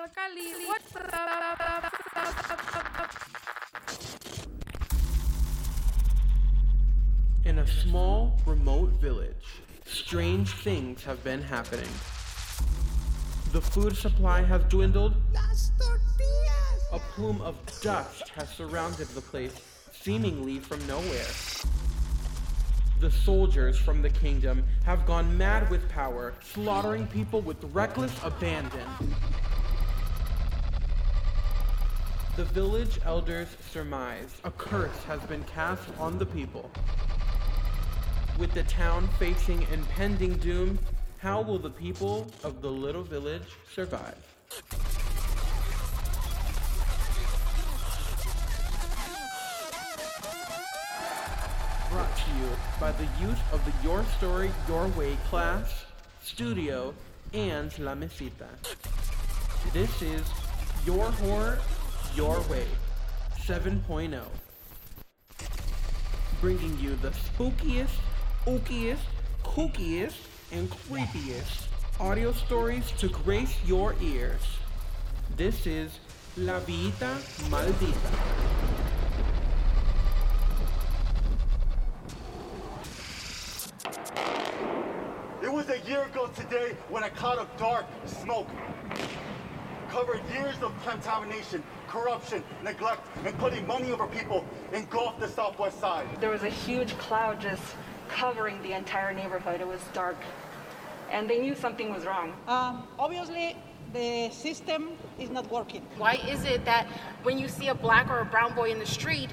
What's up? In a small, remote village, strange things have been happening. The food supply has dwindled. A plume of dust has surrounded the place, seemingly from nowhere. The soldiers from the kingdom have gone mad with power, slaughtering people with reckless abandon. The village elders surmise a curse has been cast on the people. With the town facing impending doom, how will the people of the little village survive? Brought to you by the use of the Your Story, Your Way class, studio, and La Mesita. This is Your Horror, Your Way 7.0. Bringing you the spookiest, ookiest, kookiest, and creepiest audio stories to grace your ears. This is La Vida Maldita. A year ago today, when a cloud of dark smoke covered years of contamination, corruption, neglect, and putting money over people, engulfed the southwest side. There was a huge cloud just covering the entire neighborhood. It was dark, and they knew something was wrong. Obviously, the system is not working. Why is it that when you see a black or a brown boy in the street,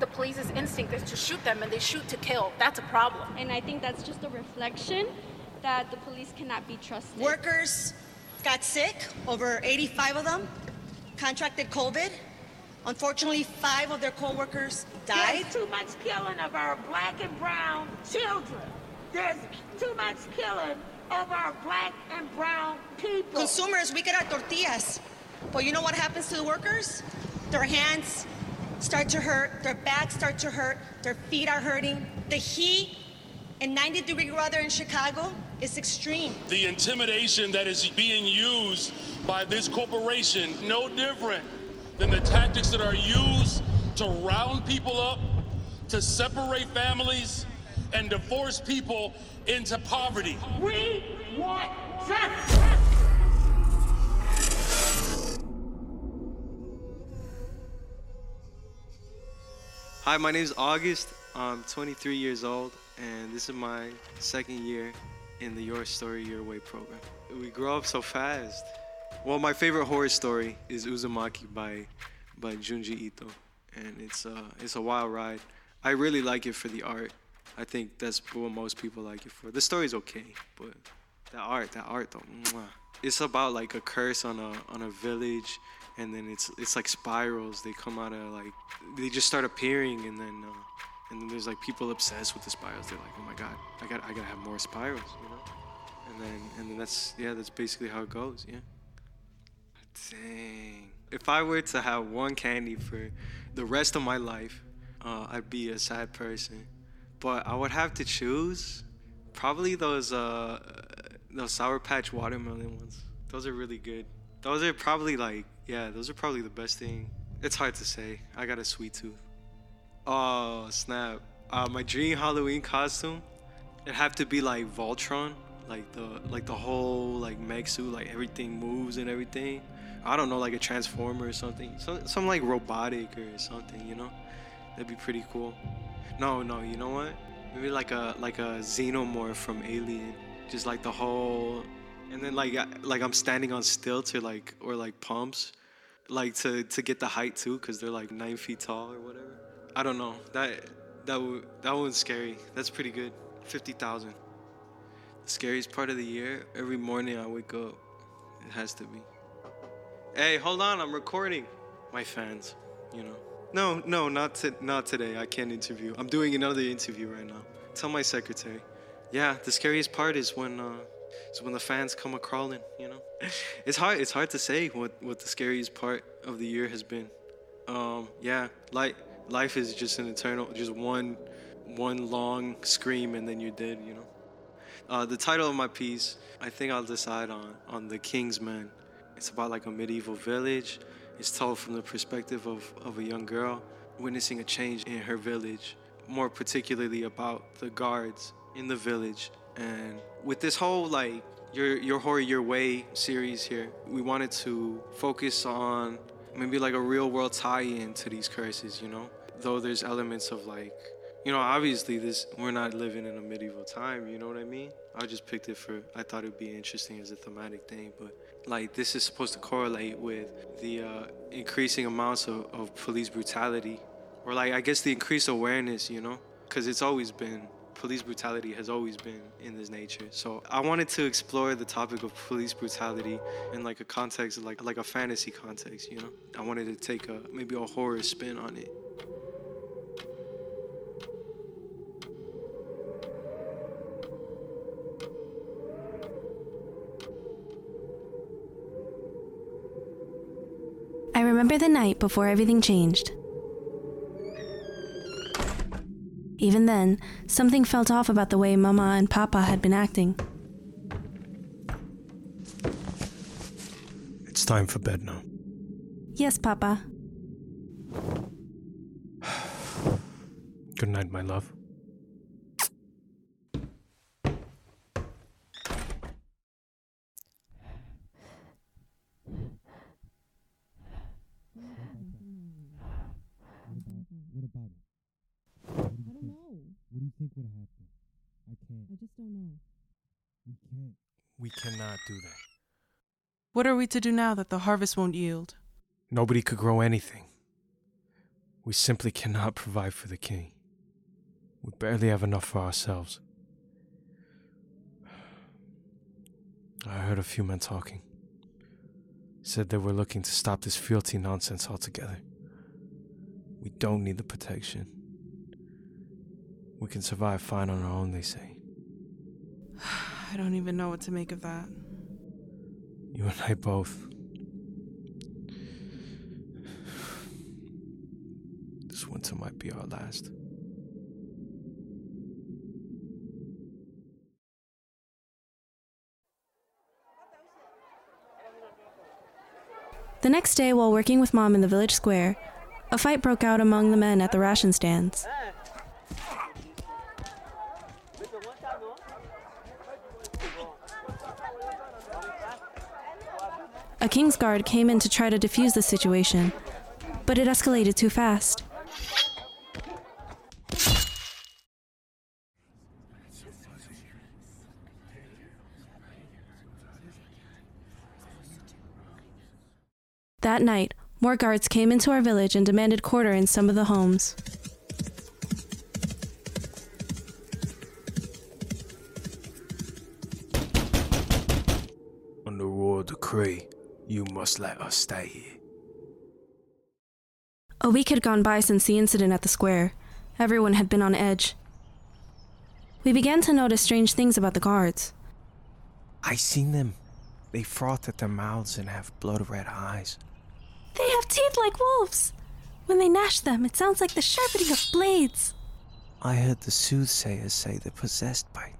the police's instinct is to shoot them, and they shoot to kill? That's a problem. And I think that's just a reflection that the police cannot be trusted. Workers got sick, over 85 of them, contracted COVID. Unfortunately, 5 of their co-workers died. There's too much killing of our black and brown children. There's too much killing of our black and brown people. Consumers, we get our tortillas, but you know what happens to the workers? Their hands start to hurt, their backs start to hurt, their feet are hurting. The heat and 90-degree weather in Chicago is extreme. The intimidation that is being used by this corporation, no different than the tactics that are used to round people up, to separate families, and to force people into poverty. We want justice! Hi, my name is August. I'm 23 years old, and this is my second year in the Your Story, Your Way program. We grow up so fast. Well, my favorite horror story is Uzumaki by Junji Ito, and it's a wild ride. I really like it for the art. I think that's what most people like it for. The story's okay, but the art though, mwah. It's about like a curse on a village. And then it's like spirals. They come out of like, they just start appearing, and then there's like people obsessed with the spirals. They're like, oh my god, I gotta have more spirals, you know. And then that's basically how it goes, yeah. Dang. If I were to have one candy for the rest of my life, I'd be a sad person. But I would have to choose probably those Sour Patch watermelon ones. Those are really good. Those are probably the best thing. It's hard to say. I got a sweet tooth. Oh, snap. My dream Halloween costume, it'd have to be like Voltron. Like the whole like mech suit, like everything moves and everything. I don't know, like a transformer or something. Something like robotic or something, you know? That'd be pretty cool. No, you know what? Maybe like a Xenomorph from Alien. Just like the whole... And then like I'm standing on stilts or like pumps, like to get the height too, cause they're like 9 feet tall or whatever. I don't know. That one's scary. That's pretty good. 50,000. The scariest part of the year. Every morning I wake up. It has to be. Hey, hold on. I'm recording. My fans, you know. No, not today. I can't interview. I'm doing another interview right now. Tell my secretary. Yeah, the scariest part is when the fans come a-crawling, you know? It's hard to say what the scariest part of the year has been. Life is just an eternal, just one long scream and then you're dead, you know? The title of my piece, I think I'll decide on The King's Men. It's about like a medieval village. It's told from the perspective of a young girl witnessing a change in her village, more particularly about the guards in the village. And with this whole like Your Horror, Your Way series here, we wanted to focus on maybe like a real world tie-in to these curses, you know? Though there's elements of like, you know, obviously this, we're not living in a medieval time, you know what I mean? I just picked it for, I thought it'd be interesting as a thematic thing, but like this is supposed to correlate with the increasing amounts of police brutality, or like I guess the increased awareness, you know? Because it's always been, police brutality has always been in this nature. So I wanted to explore the topic of police brutality in like a context, like a fantasy context, you know? I wanted to take a maybe a horror spin on it. I remember the night before everything changed. Even then, something felt off about the way Mama and Papa had been acting. It's time for bed now. Yes, Papa. Good night, my love. What about it? What do you think would happen? I just don't know. We cannot do that. What are we to do now that the harvest won't yield? Nobody could grow anything. We simply cannot provide for the king. We barely have enough for ourselves. I heard a few men talking. Said they were looking to stop this fealty nonsense altogether. We don't need the protection. We can survive fine on our own, they say. I don't even know what to make of that. You and I both. This winter might be our last. The next day, while working with Mom in the village square, a fight broke out among the men at the ration stands. A Kingsguard came in to try to defuse the situation, but it escalated too fast. That night, more guards came into our village and demanded quarter in some of the homes. On the royal decree, you must let us stay here. A week had gone by since the incident at the square. Everyone had been on edge. We began to notice strange things about the guards. I seen them. They froth at their mouths and have blood-red eyes. They have teeth like wolves. When they gnash them, it sounds like the sharpening of blades. I heard the soothsayers say they're possessed by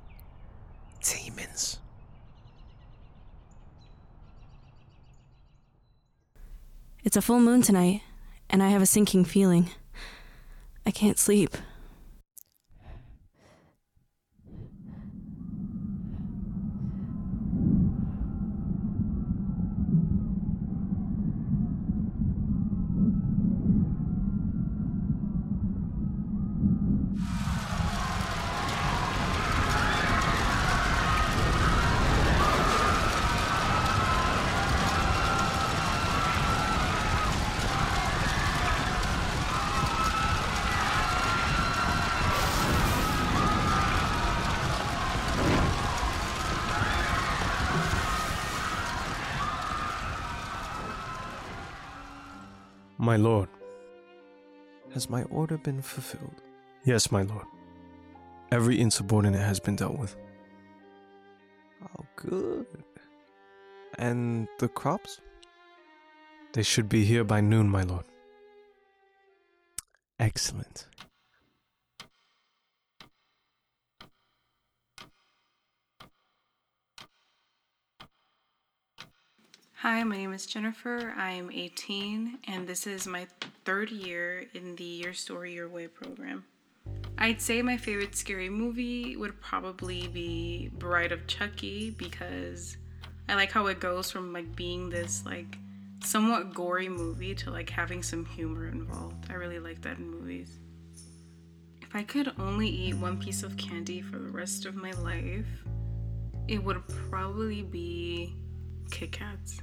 demons. It's a full moon tonight, and I have a sinking feeling. I can't sleep. My lord. Has my order been fulfilled? Yes, my lord. Every insubordinate has been dealt with. Oh, good. And the crops? They should be here by noon, my lord. Excellent. Hi, my name is Jennifer. I am 18, and this is my third year in the Your Story, Your Way program. I'd say my favorite scary movie would probably be Bride of Chucky because I like how it goes from like being this like somewhat gory movie to like having some humor involved. I really like that in movies. If I could only eat one piece of candy for the rest of my life, it would probably be Kit Kats.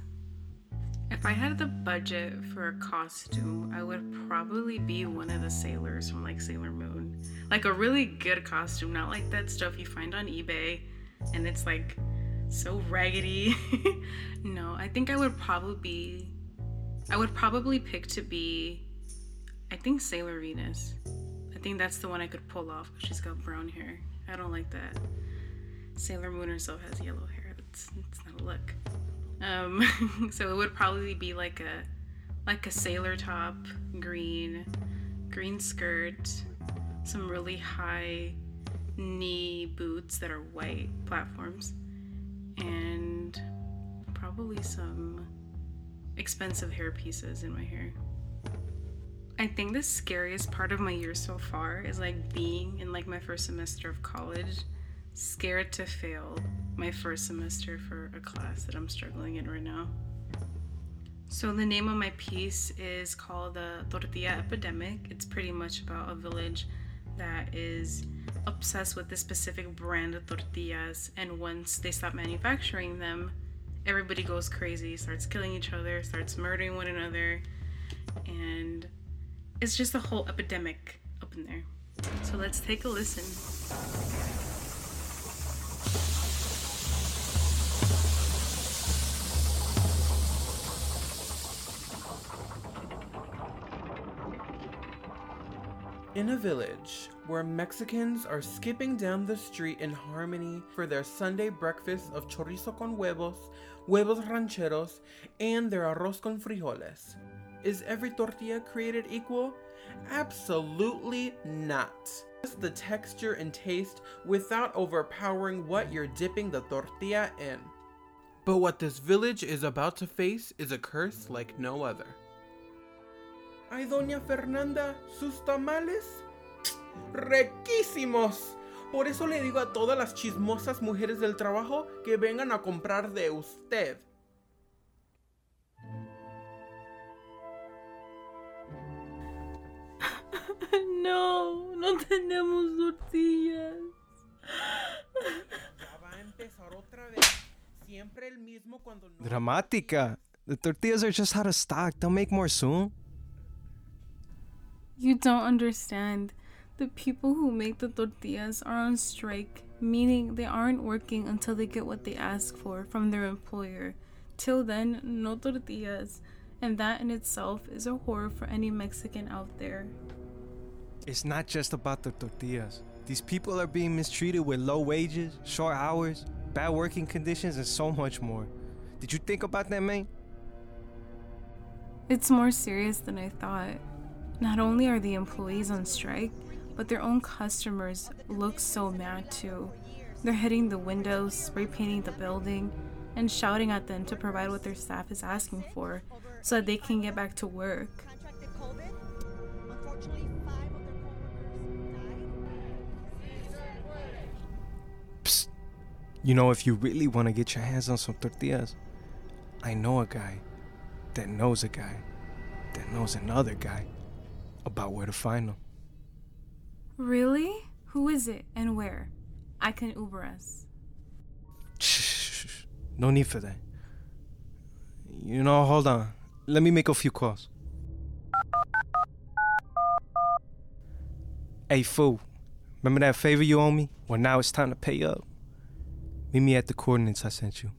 If I had the budget for a costume, I would probably be one of the sailors from like Sailor Moon. Like a really good costume, not like that stuff you find on eBay and it's like so raggedy. No, I think I would probably pick to be, I think, Sailor Venus. I think that's the one I could pull off because she's got brown hair. I don't like that. Sailor Moon herself has yellow hair. It's not a look. So it would probably be like a sailor top, green skirt, some really high knee boots that are white platforms, and probably some expensive hair pieces in my hair. I think the scariest part of my year so far is like being in like my first semester of college, scared to fail my first semester for a class that I'm struggling in right now. So the name of my piece is called The Tortilla Epidemic. It's pretty much about a village that is obsessed with this specific brand of tortillas, and once they stop manufacturing them, everybody goes crazy, starts killing each other, starts murdering one another, and it's just a whole epidemic up in there. So let's take a listen. In a village where Mexicans are skipping down the street in harmony for their Sunday breakfast of chorizo con huevos, huevos rancheros, and their arroz con frijoles. Is every tortilla created equal? Absolutely not. Just the texture and taste without overpowering what you're dipping the tortilla in. But what this village is about to face is a curse like no other. Ay, Doña Fernanda, sus tamales, requísimos. Por eso le digo a todas las chismosas mujeres del trabajo que vengan a comprar de usted. No, no tenemos tortillas. Va a empezar otra vez. Siempre el mismo cuando no. Dramática. The tortillas are just out of stock. They'll make more soon. You don't understand. The people who make the tortillas are on strike, meaning they aren't working until they get what they ask for from their employer. Till then, no tortillas, and that in itself is a horror for any Mexican out there. It's not just about the tortillas. These people are being mistreated with low wages, short hours, bad working conditions, and so much more. Did you think about that, man? It's more serious than I thought. Not only are the employees on strike, but their own customers look so mad too. They're hitting the windows, spray painting the building, and shouting at them to provide what their staff is asking for so that they can get back to work. Psst. You know, if you really want to get your hands on some tortillas, I know a guy that knows a guy that knows another guy about where to find them. Really? Who is it and where? I can Uber us. Shh. No need for that. You know, hold on. Let me make a few calls. Hey, fool. Remember that favor you owe me? Well, now it's time to pay up. Meet me at the coordinates I sent you.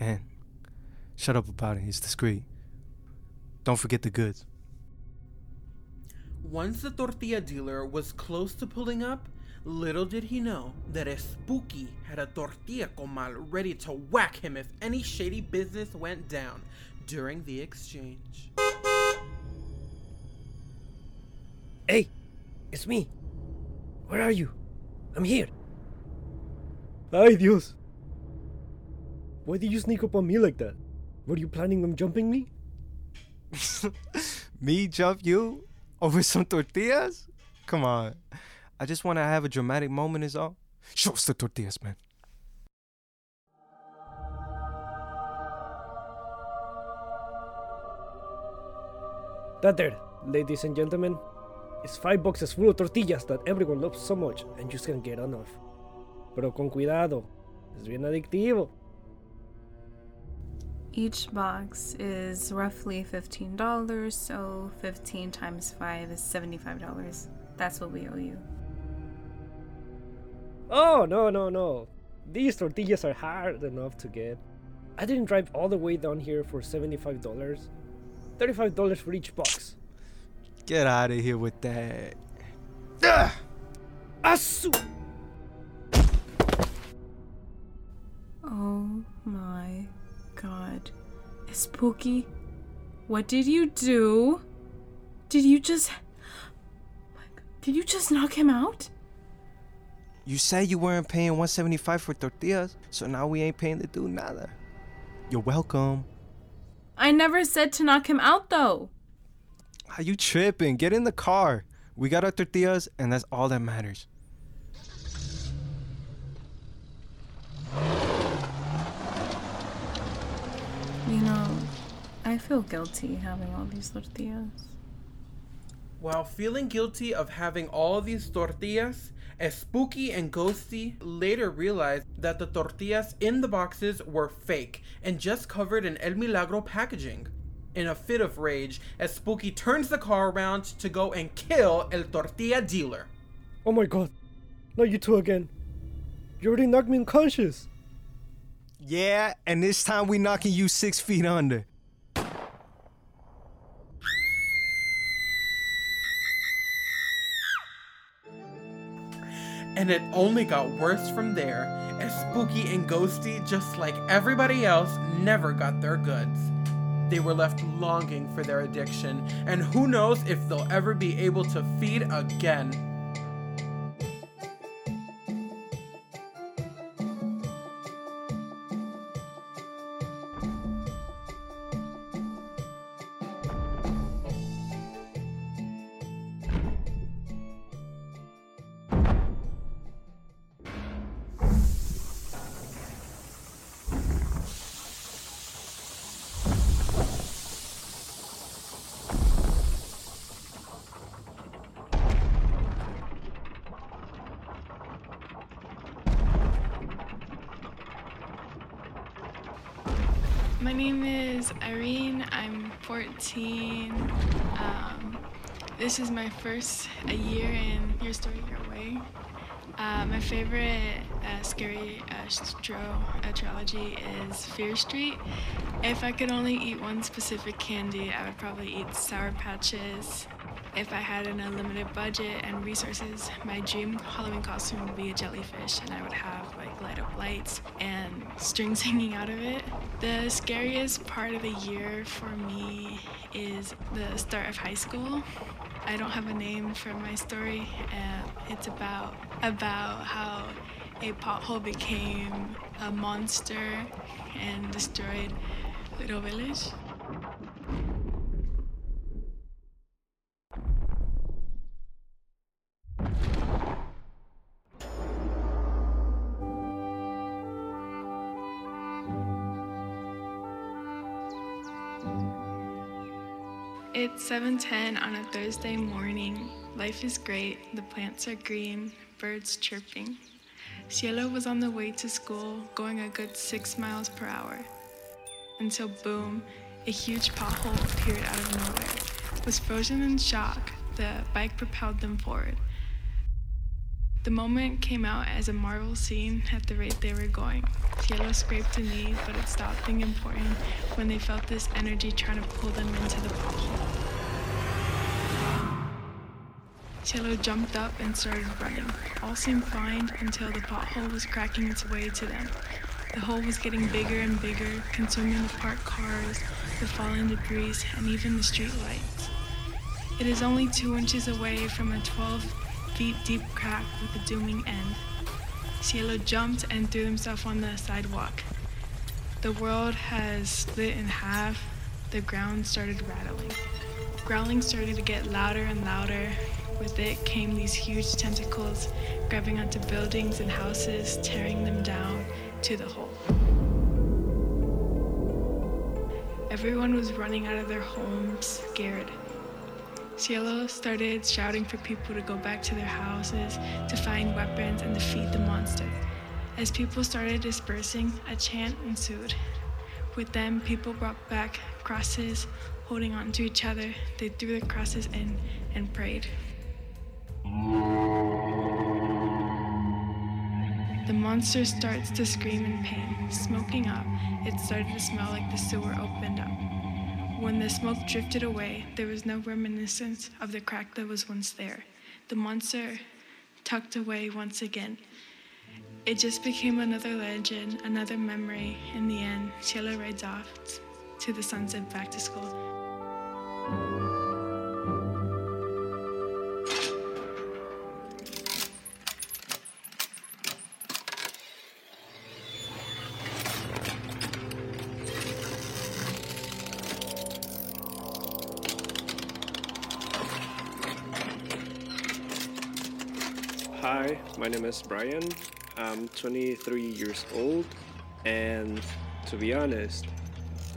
And shut up about it. It's discreet. Don't forget the goods. Once the tortilla dealer was close to pulling up, little did he know that a spooky had a tortilla comal ready to whack him if any shady business went down during the exchange. Hey, it's me. Where are you? I'm here. Ay, Dios. Why did you sneak up on me like that? Were you planning on jumping me? Me jump you over some tortillas? Come on. I just want to have a dramatic moment is all. Show us the tortillas, man. That there, ladies and gentlemen, is 5 boxes full of tortillas that everyone loves so much and you can't get enough. Pero con cuidado, es bien adictivo. Each box is roughly $15, so 15 times 5 is $75. That's what we owe you. Oh, no. These tortillas are hard enough to get. I didn't drive all the way down here for $75. $35 for each box. Get out of here with that. Ugh! Asu! Oh my God. Spooky, what did you do? Did you just knock him out? You said you weren't paying $175 for tortillas, so now we ain't paying the dude nada. You're welcome. I never said to knock him out, though. Are you tripping? Get in the car. We got our tortillas, and that's all that matters. You know, I feel guilty having all these tortillas. While feeling guilty of having all these tortillas, Spooky and Ghosty later realized that the tortillas in the boxes were fake and just covered in El Milagro packaging. In a fit of rage, Spooky turns the car around to go and kill El Tortilla Dealer. Oh my God, not you two again. You already knocked me unconscious. Yeah, and this time we knocking you 6 feet under. And it only got worse from there, as Spooky and Ghosty, just like everybody else, never got their goods. They were left longing for their addiction, and who knows if they'll ever be able to feed again. My name is Irene, I'm 14. This is my first year in Your Story, Your Way. My favorite scary trilogy is Fear Street. If I could only eat one specific candy, I would probably eat Sour Patches. If I had an unlimited budget and resources, my dream Halloween costume would be a jellyfish, and I would have like light up lights and strings hanging out of it. The scariest part of the year for me is the start of high school. I don't have a name for my story, and it's about how a pothole became a monster and destroyed Little Village. It's 7:10 on a Thursday morning. Life is great, the plants are green, birds chirping. Cielo was on the way to school, going a good 6 miles per hour. Until boom, a huge pothole appeared out of nowhere. Was frozen in shock, the bike propelled them forward. The moment came out as a marvel scene at the rate they were going. Cielo scraped a knee, but it stopped being important when they felt this energy trying to pull them into the pothole. Cielo jumped up and started running. All seemed fine until the pothole was cracking its way to them. The hole was getting bigger and bigger, consuming the parked cars, the fallen debris, and even the street lights. It is only 2 inches away from a 12 feet deep crack with a dooming end. Cielo jumped and threw himself on the sidewalk. The world has split in half. The ground started rattling. Growling started to get louder and louder. With it came these huge tentacles, grabbing onto buildings and houses, tearing them down to the hole. Everyone was running out of their homes, scared. Cielo started shouting for people to go back to their houses, to find weapons and defeat the monster. As people started dispersing, a chant ensued. With them, people brought back crosses, holding on to each other. They threw the crosses in and prayed. The monster starts to scream in pain, smoking up. It started to smell like the sewer opened up. When the smoke drifted away, there was no reminiscence of the crack that was once there. The monster tucked away once again. It just became another legend, another memory. In the end, Sheila rides off to the sunset back to school. Hi, my name is Brian. I'm 23 years old, and to be honest,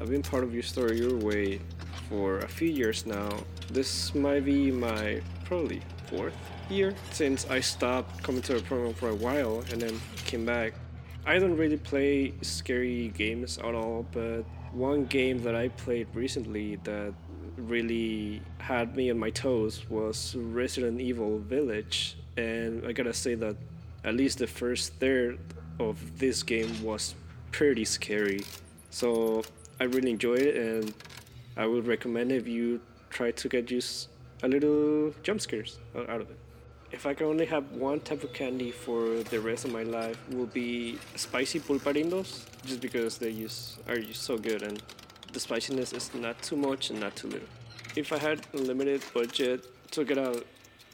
I've been part of Your Story, Your Way for a few years now. This might be my probably 4th year since I stopped coming to the program for a while and then came back. I don't really play scary games at all, but one game that I played recently that really had me on my toes was Resident Evil Village, and I gotta say that at least the first third of this game was pretty scary. So I really enjoyed it, and I would recommend if you try to get just a little jump scares out of it. If I can only have one type of candy for the rest of my life, it will be spicy pulparindos, just because they are just so good, and the spiciness is not too much and not too little. If I had a limited budget to get out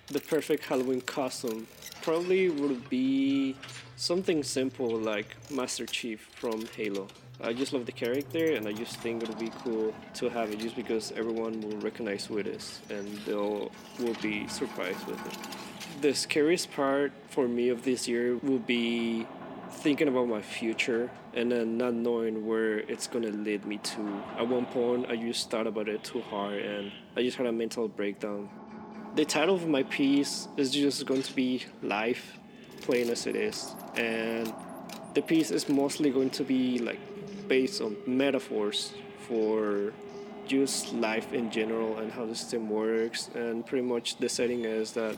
the perfect Halloween costume, probably would be something simple like Master Chief from Halo. I just love the character, and I just think it would be cool to have it just because everyone will recognize who it is and will be surprised with it. The scariest part for me of this year will be thinking about my future and then not knowing where it's going to lead me to. At one point, I just thought about it too hard, and I just had a mental breakdown. The title of my piece is just going to be Life, Plain as It Is. And the piece is mostly going to be like based on metaphors for just life in general and how the system works. And pretty much the setting is that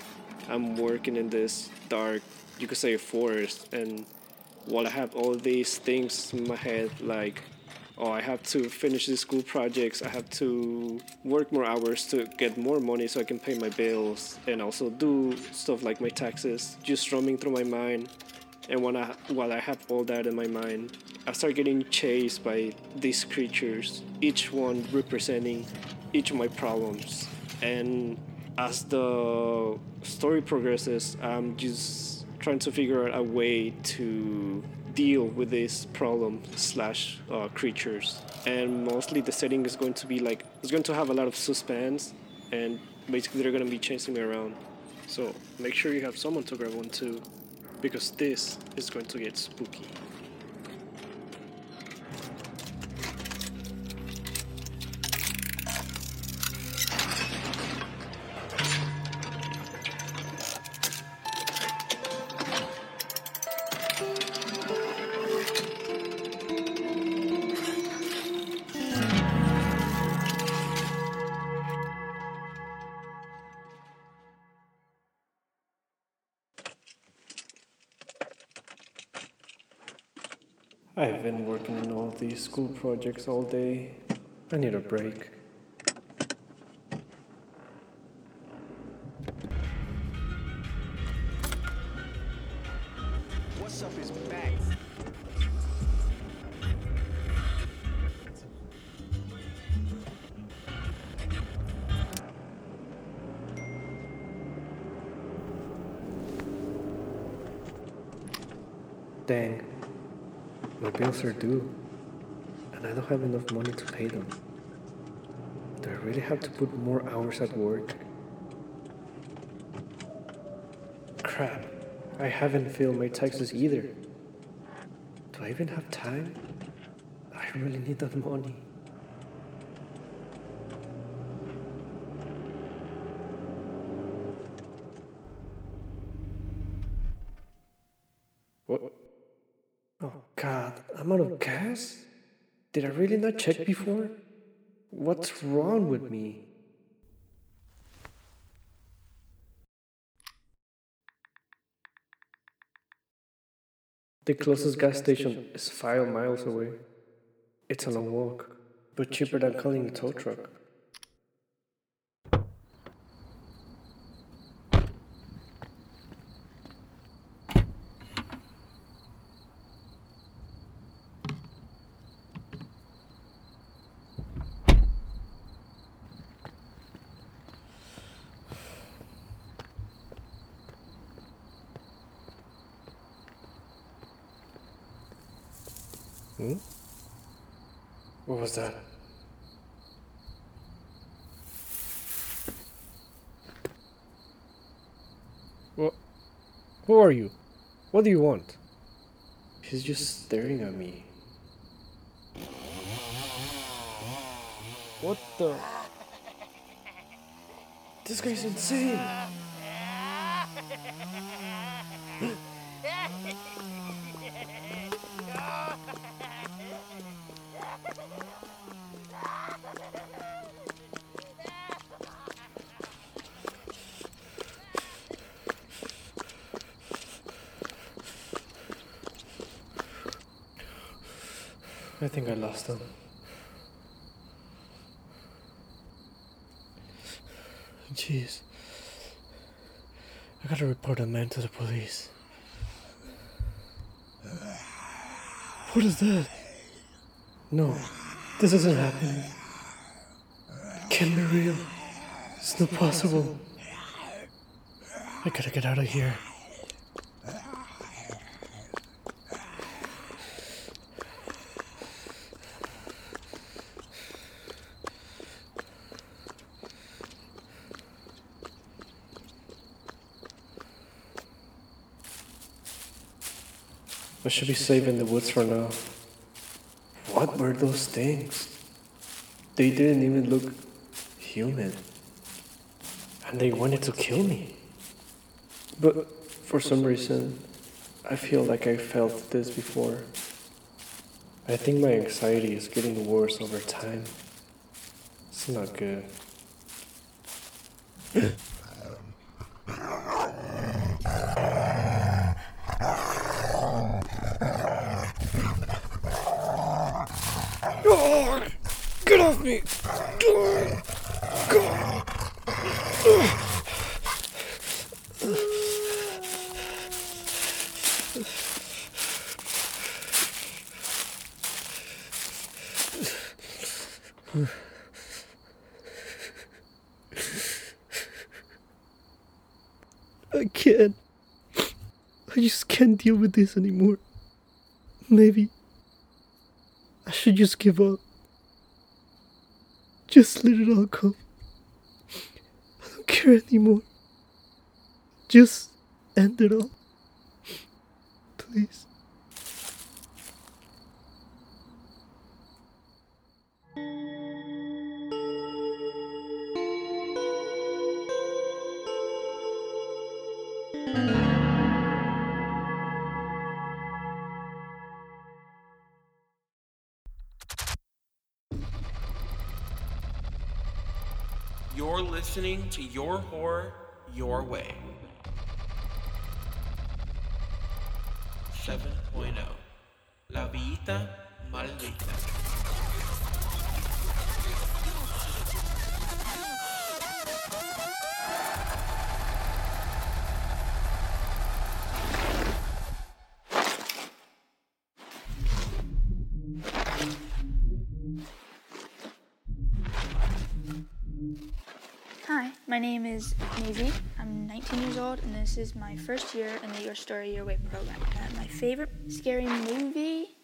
I'm working in this dark, you could say, forest. And while I have all these things in my head, like, oh, I have to finish the school projects, I have to work more hours to get more money so I can pay my bills and also do stuff like my taxes, just roaming through my mind. And while I have all that in my mind, I start getting chased by these creatures, each one representing each of my problems. And as the story progresses, I'm just trying to figure out a way to deal with this problem /creatures. And mostly the setting is going to be like, it's going to have a lot of suspense, and basically they're going to be chasing me around. So make sure you have someone to grab one too, because this is going to get spooky. I've been working on all these school projects all day. I need a break. What's up is back. Dang. My bills are due. and I don't have enough money to pay them. Do I really have to put more hours at work? Crap, I haven't filled my taxes either. Do I even have time? I really need that money. I'm out of gas? Did I really not check before? What's wrong with me? The closest gas station is 5 miles away. It's a long walk, but cheaper than calling a tow truck. What was that? What? Who are you? What do you want? She's just staring at me. What the? This guy's insane! I think I lost him. Jeez. I gotta report that man to the police. What is that? No, this isn't happening. It can't be real. It's not possible. I gotta get out of here. I should be safe in the woods for now. What were those things? They didn't even look human. And they wanted to kill me. But for some reason, I feel like I felt this before. I think my anxiety is getting worse over time. It's not good. Get off me! I just can't deal with this anymore. Maybe I should just give up. Just let it all go. I don't care anymore. Just end it all. Please. You're listening to Your Horror, Your Way. 7.0 La Vida Maldita. My name is Navy. I'm 19 years old, and this is my first year in the Your Story, Your Way program. My favorite scary movie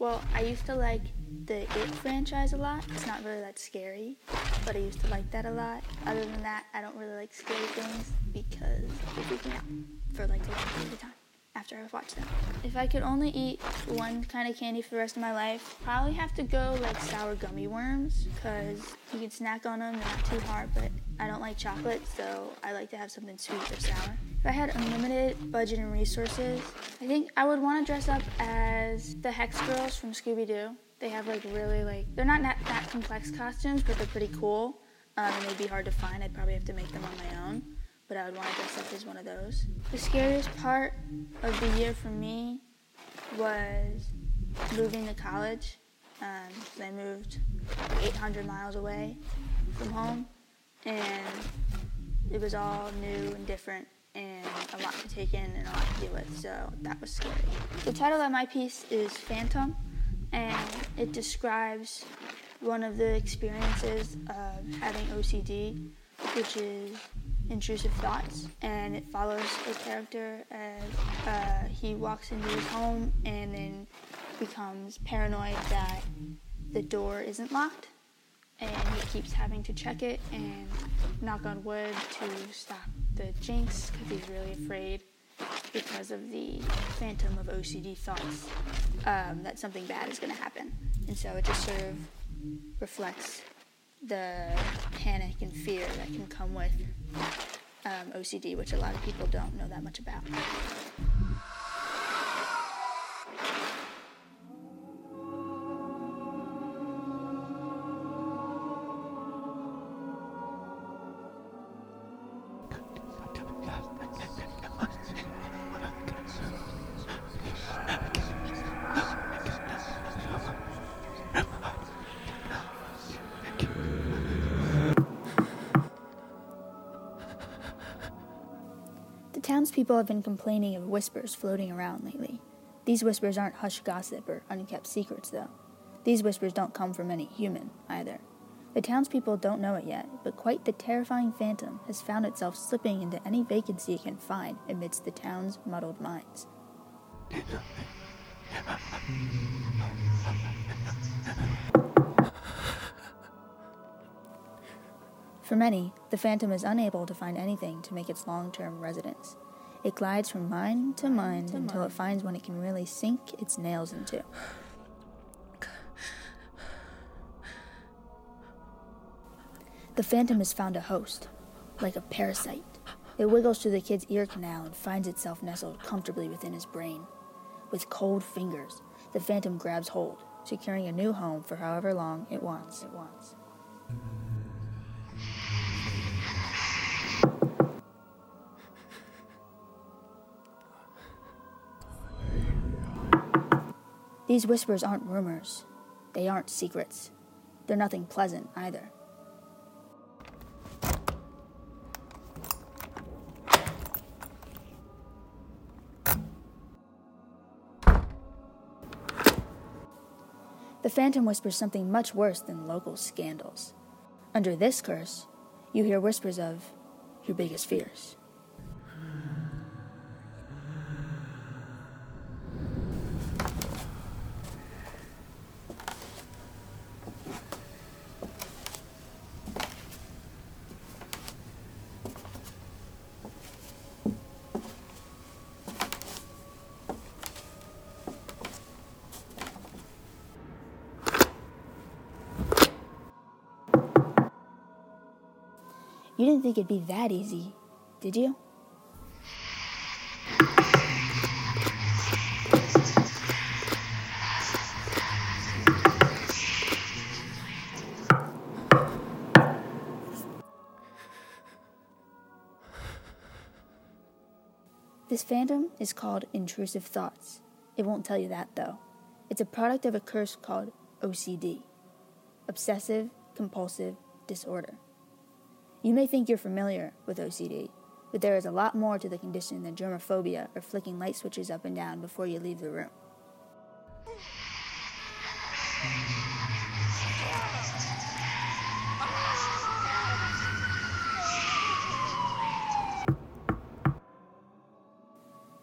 Well, I used to like the It franchise a lot. It's not really that scary, but I used to like that a lot. Other than that, I don't really like scary things because they freak me out for like a long period of time after I've watched them. If I could only eat one kind of candy for the rest of my life, probably have to go like sour gummy worms because you can snack on them, they're not too hard, but I don't like chocolate, so I like to have something sweet or sour. If I had unlimited budget and resources, I think I would want to dress up as the Hex Girls from Scooby-Doo. They have like really like, they're not that complex costumes, but they're pretty cool. And they'd be hard to find. I'd probably have to make them on my own, but I would want to dress up as one of those. The scariest part of the year for me was moving to college. I moved 800 miles away from home, and it was all new and different, and a lot to take in and a lot to deal with, so that was scary. The title of my piece is Phantom, and it describes one of the experiences of having OCD, which is intrusive thoughts, and it follows a character as he walks into his home and then becomes paranoid that the door isn't locked, and he keeps having to check it and knock on wood to stop the jinx because he's really afraid because of the phantom of OCD thoughts that something bad is going to happen. And so it just sort of reflects the panic and fear that can come with OCD, which a lot of people don't know that much about. People have been complaining of whispers floating around lately. These whispers aren't hushed gossip or unkept secrets, though. These whispers don't come from any human, either. The townspeople don't know it yet, but quite the terrifying phantom has found itself slipping into any vacancy it can find amidst the town's muddled minds. For many, the phantom is unable to find anything to make its long-term residence. It glides from mind to mind until it finds one it can really sink its nails into. The phantom has found a host, like a parasite. It wiggles through the kid's ear canal and finds itself nestled comfortably within his brain. With cold fingers, the phantom grabs hold, securing a new home for however long it wants. These whispers aren't rumors. They aren't secrets. They're nothing pleasant, either. The phantom whispers something much worse than local scandals. Under this curse, you hear whispers of your biggest fears. You didn't think it'd be that easy, did you? This phantom is called intrusive thoughts. It won't tell you that, though. It's a product of a curse called OCD, obsessive compulsive disorder. You may think you're familiar with OCD, but there is a lot more to the condition than germophobia or flicking light switches up and down before you leave the room.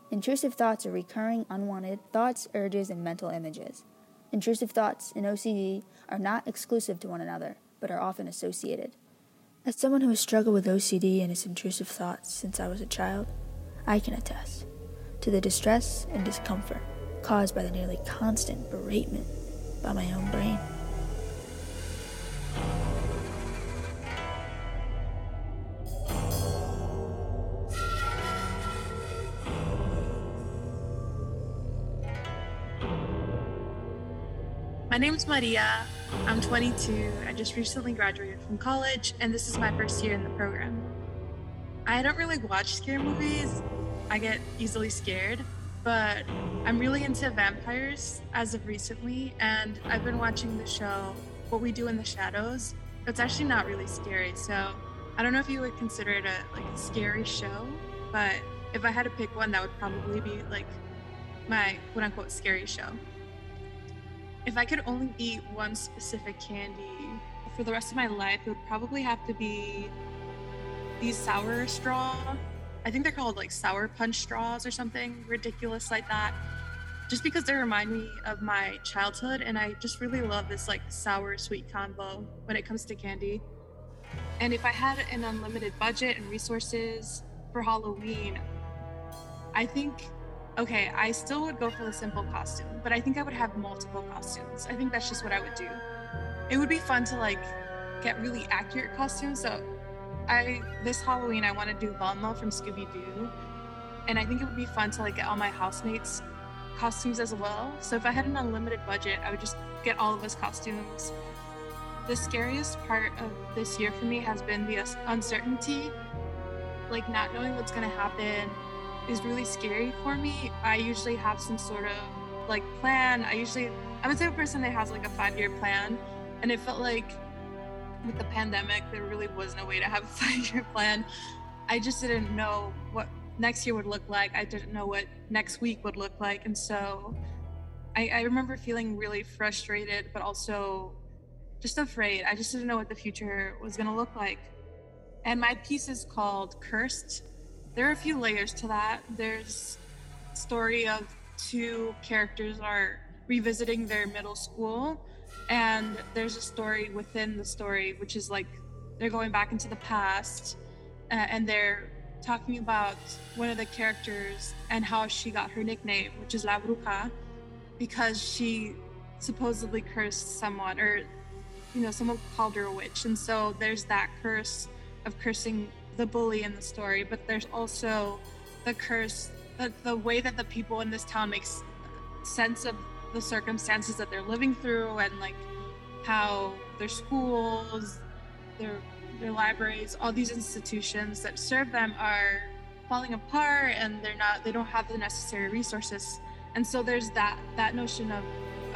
Intrusive thoughts are recurring, unwanted thoughts, urges, and mental images. Intrusive thoughts and OCD are not exclusive to one another, but are often associated. As someone who has struggled with OCD and its intrusive thoughts since I was a child, I can attest to the distress and discomfort caused by the nearly constant beratement by my own brain. My name's Maria. I'm 22. I just recently graduated from college, and this is my first year in the program. I don't really watch scary movies. I get easily scared, but I'm really into vampires as of recently, and I've been watching the show What We Do in the Shadows. It's actually not really scary, so I don't know if you would consider it a scary show, but if I had to pick one, that would probably be like my quote-unquote scary show. If I could only eat one specific candy for the rest of my life, it would probably have to be these sour straw. I think they're called like sour punch straws or something ridiculous like that. Just because they remind me of my childhood, and I just really love this like sour sweet combo when it comes to candy. And if I had an unlimited budget and resources for Halloween, I think I still would go for the simple costume, but I think I would have multiple costumes. I think that's just what I would do. It would be fun to like get really accurate costumes. So this Halloween, I want to do Velma from Scooby-Doo. And I think it would be fun to like get all my housemates costumes as well. So if I had an unlimited budget, I would just get all of us costumes. The scariest part of this year for me has been the uncertainty, like not knowing what's going to happen. Is really scary for me. I usually have some sort of like plan. I'm the type of person that has like a 5-year plan, and it felt like with the pandemic, there really wasn't a way to have a 5-year plan. I just didn't know what next year would look like. I didn't know what next week would look like. And so I remember feeling really frustrated, but also just afraid. I just didn't know what the future was gonna look like. And my piece is called Cursed. There are a few layers to that. There's a story of two characters are revisiting their middle school, and there's a story within the story, which is like they're going back into the past, and they're talking about one of the characters and how she got her nickname, which is La Bruja, because she supposedly cursed someone, or someone called her a witch. And so there's that curse of cursing the bully in the story, but there's also the curse, the way that the people in this town makes sense of the circumstances that they're living through, and like how their schools, their libraries, all these institutions that serve them are falling apart, and they don't have the necessary resources. And so there's that notion of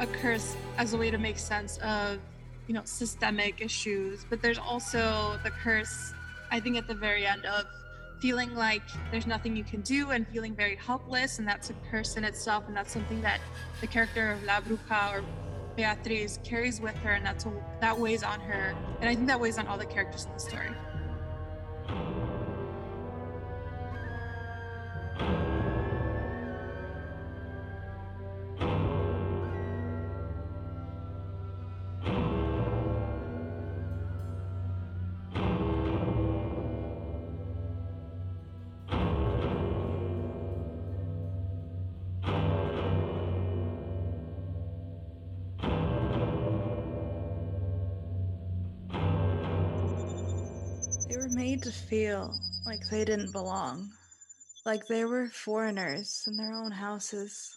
a curse as a way to make sense of systemic issues. But there's also the curse, I think, at the very end of feeling like there's nothing you can do and feeling very helpless, and that's a curse in itself, and that's something that the character of La Bruja or Beatriz carries with her, and that weighs on her, and I think that weighs on all the characters in the story. Made to feel like they didn't belong, like they were foreigners in their own houses,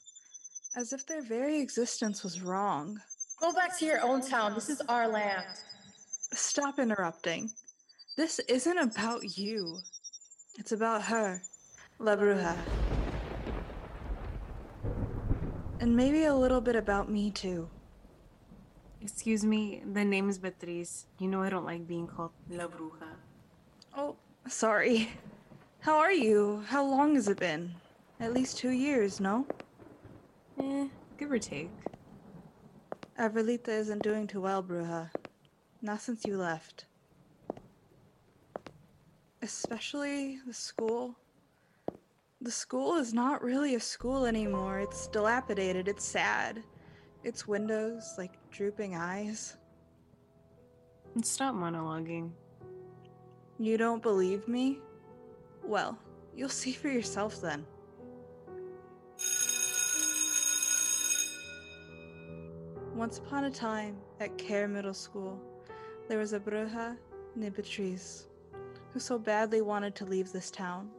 as if their very existence was wrong. Go back to your own town. This is our land. Stop interrupting. This isn't about you. It's about her, La Bruja. And maybe a little bit about me too. Excuse me, the name is Beatriz. I don't like being called La Bruja. Oh, sorry. How are you? How long has it been? At least 2 years, no? Give or take. Abuelita isn't doing too well, Bruja. Not since you left. Especially the school. The school is not really a school anymore. It's dilapidated. It's sad. its windows, like drooping eyes. Stop monologuing. You don't believe me? Well, you'll see for yourself then. Once upon a time, at Care Middle School, there was a bruja named Beatriz, who so badly wanted to leave this town.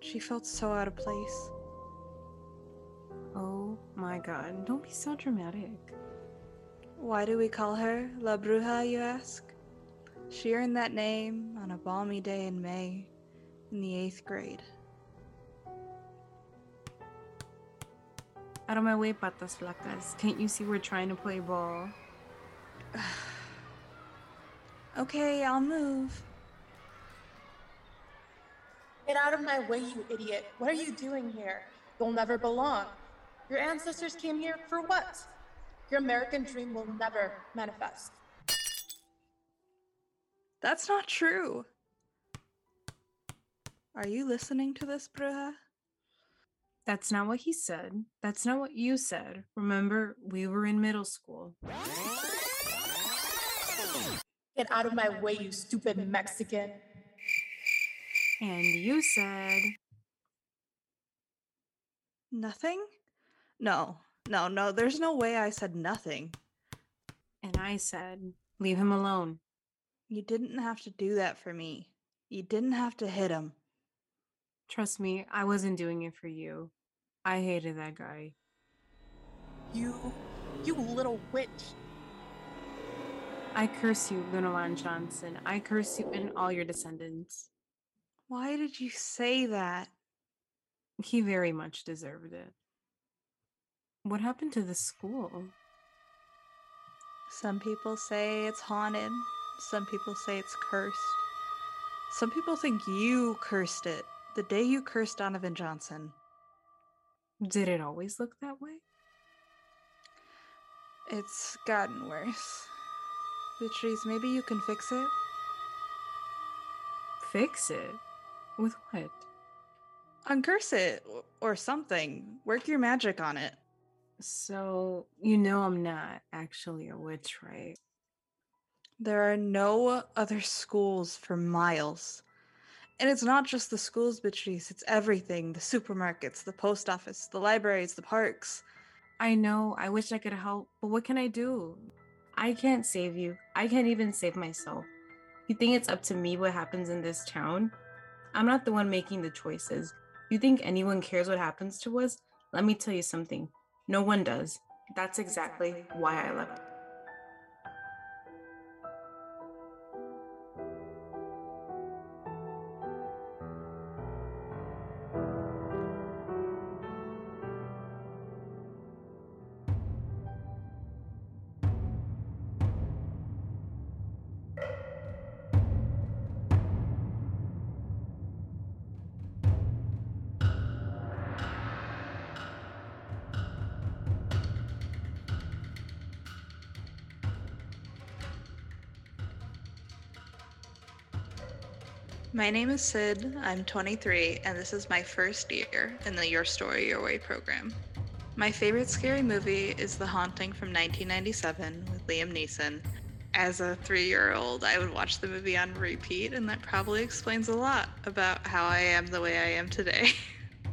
She felt so out of place. Oh my god, don't be so dramatic. Why do we call her La Bruja, you ask? She earned that name on a balmy day in May, in the 8th grade. Out of my way, patas flacas. Can't you see we're trying to play ball? Okay, I'll move. Get out of my way, you idiot. What are you doing here? You'll never belong. Your ancestors came here for what? Your American dream will never manifest. That's not true. Are you listening to this, Bruja? That's not what he said. That's not what you said. Remember, we were in middle school. Get out of my way, you stupid Mexican. And you said... nothing? No, there's no way I said nothing. And I said, leave him alone. You didn't have to do that for me. You didn't have to hit him. Trust me, I wasn't doing it for you. I hated that guy. You little witch. I curse you, Lunawan Johnson. I curse you and all your descendants. Why did you say that? He very much deserved it. What happened to the school? Some people say it's haunted. Some people say it's cursed. Some people think you cursed it. The day you cursed Donovan Johnson. Did it always look that way? It's gotten worse. Beatriz, maybe you can fix it? Fix it? With what? Uncurse it, or something. Work your magic on it. So, you know I'm not actually a witch, right? There are no other schools for miles. And it's not just the schools, Beatriz, it's everything. The supermarkets, the post office, the libraries, the parks. I know, I wish I could help, but what can I do? I can't save you. I can't even save myself. You think it's up to me what happens in this town? I'm not the one making the choices. You think anyone cares what happens to us? Let me tell you something. No one does. That's exactly why I left. My name is Sid, I'm 23, and this is my first year in the Your Story, Your Way program. My favorite scary movie is The Haunting from 1997 with Liam Neeson. As a 3-year-old, I would watch the movie on repeat, and that probably explains a lot about how I am the way I am today.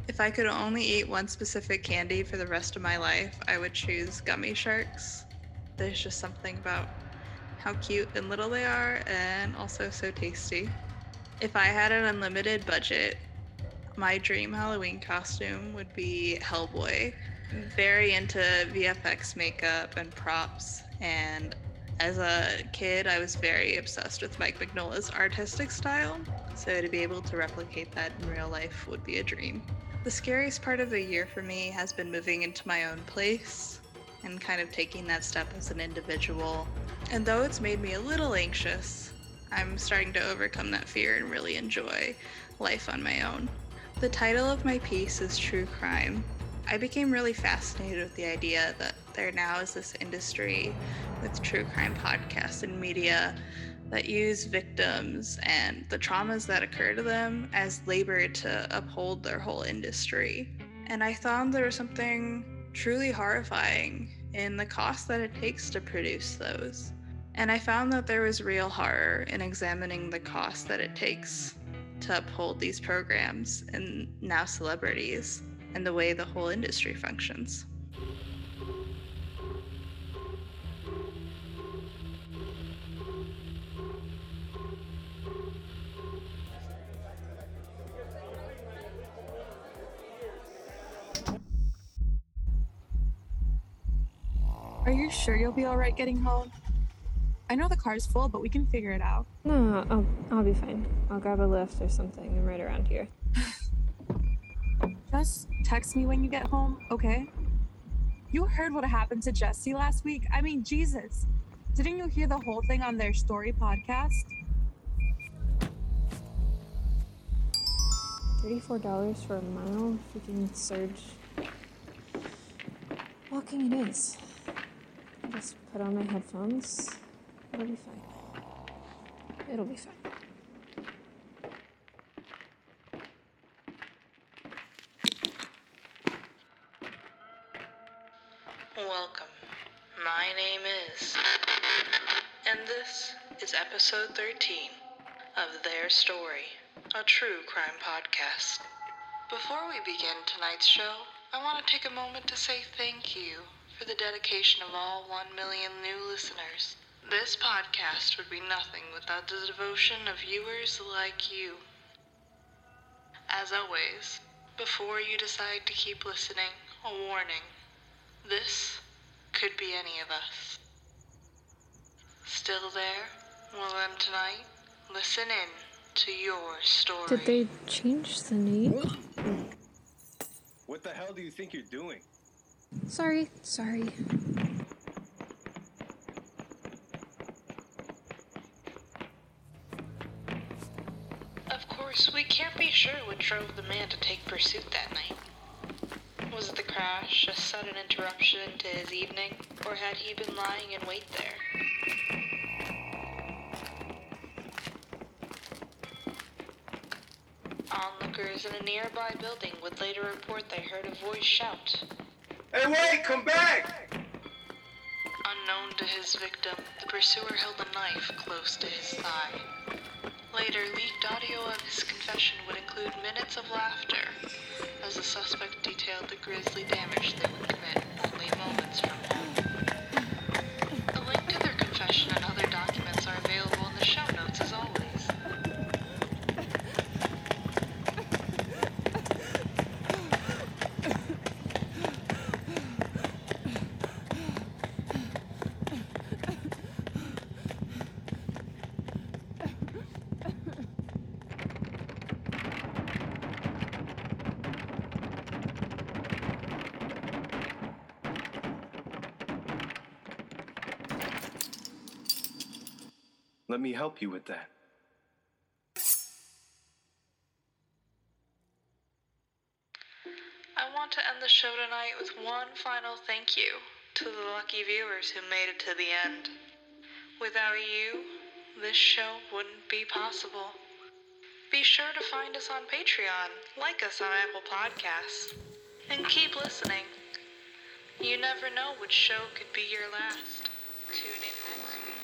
If I could only eat one specific candy for the rest of my life, I would choose gummy sharks. There's just something about how cute and little they are, and also so tasty. If I had an unlimited budget, my dream Halloween costume would be Hellboy. I'm very into VFX makeup and props, and as a kid, I was very obsessed with Mike Mignola's artistic style, so to be able to replicate that in real life would be a dream. The scariest part of the year for me has been moving into my own place and kind of taking that step as an individual, and though it's made me a little anxious, I'm starting to overcome that fear and really enjoy life on my own. The title of my piece is True Crime. I became really fascinated with the idea that there now is this industry with true crime podcasts and media that use victims and the traumas that occur to them as labor to uphold their whole industry. And I found there was something truly horrifying in the cost that it takes to produce those. And I found that there was real horror in examining the cost that it takes to uphold these programs and now celebrities and the way the whole industry functions. Are you sure you'll be all right getting home? I know the car's full, but we can figure it out. No, I'll be fine. I'll grab a lift or something. I'm right around here. Just text me when you get home, okay? You heard what happened to Jesse last week? I mean, Jesus. Didn't you hear the whole thing on Their Story podcast? $34 for a mile? Freaking surge. Walking it is. I just put on my headphones. It'll be fine. It'll be fine. Welcome. My name is... And this is episode 13 of Their Story, a true crime podcast. Before we begin tonight's show, I want to take a moment to say thank you for the dedication of all 1 million new listeners. This podcast would be nothing without the devotion of viewers like you. As always, before you decide to keep listening, a warning. This could be any of us. Still there? Well then tonight, listen in to Your Story. Did they change the name? What the hell do you think you're doing? Sorry. We can't be sure what drove the man to take pursuit that night. Was the crash a sudden interruption to his evening, or had he been lying in wait there? Onlookers in a nearby building would later report they heard a voice shout, "Hey, wait, come back!" Unknown to his victim, the pursuer held a knife close to his thigh. Later, leaked audio of his confession would include minutes of laughter, as the suspect detailed the grisly damage they would commit only moments from now. A link to their confession and other documents are available in the show notes as always. Let me help you with that. I want to end the show tonight with one final thank you to the lucky viewers who made it to the end. Without you, this show wouldn't be possible. Be sure to find us on Patreon, like us on Apple Podcasts, and keep listening. You never know which show could be your last. Tune in next week.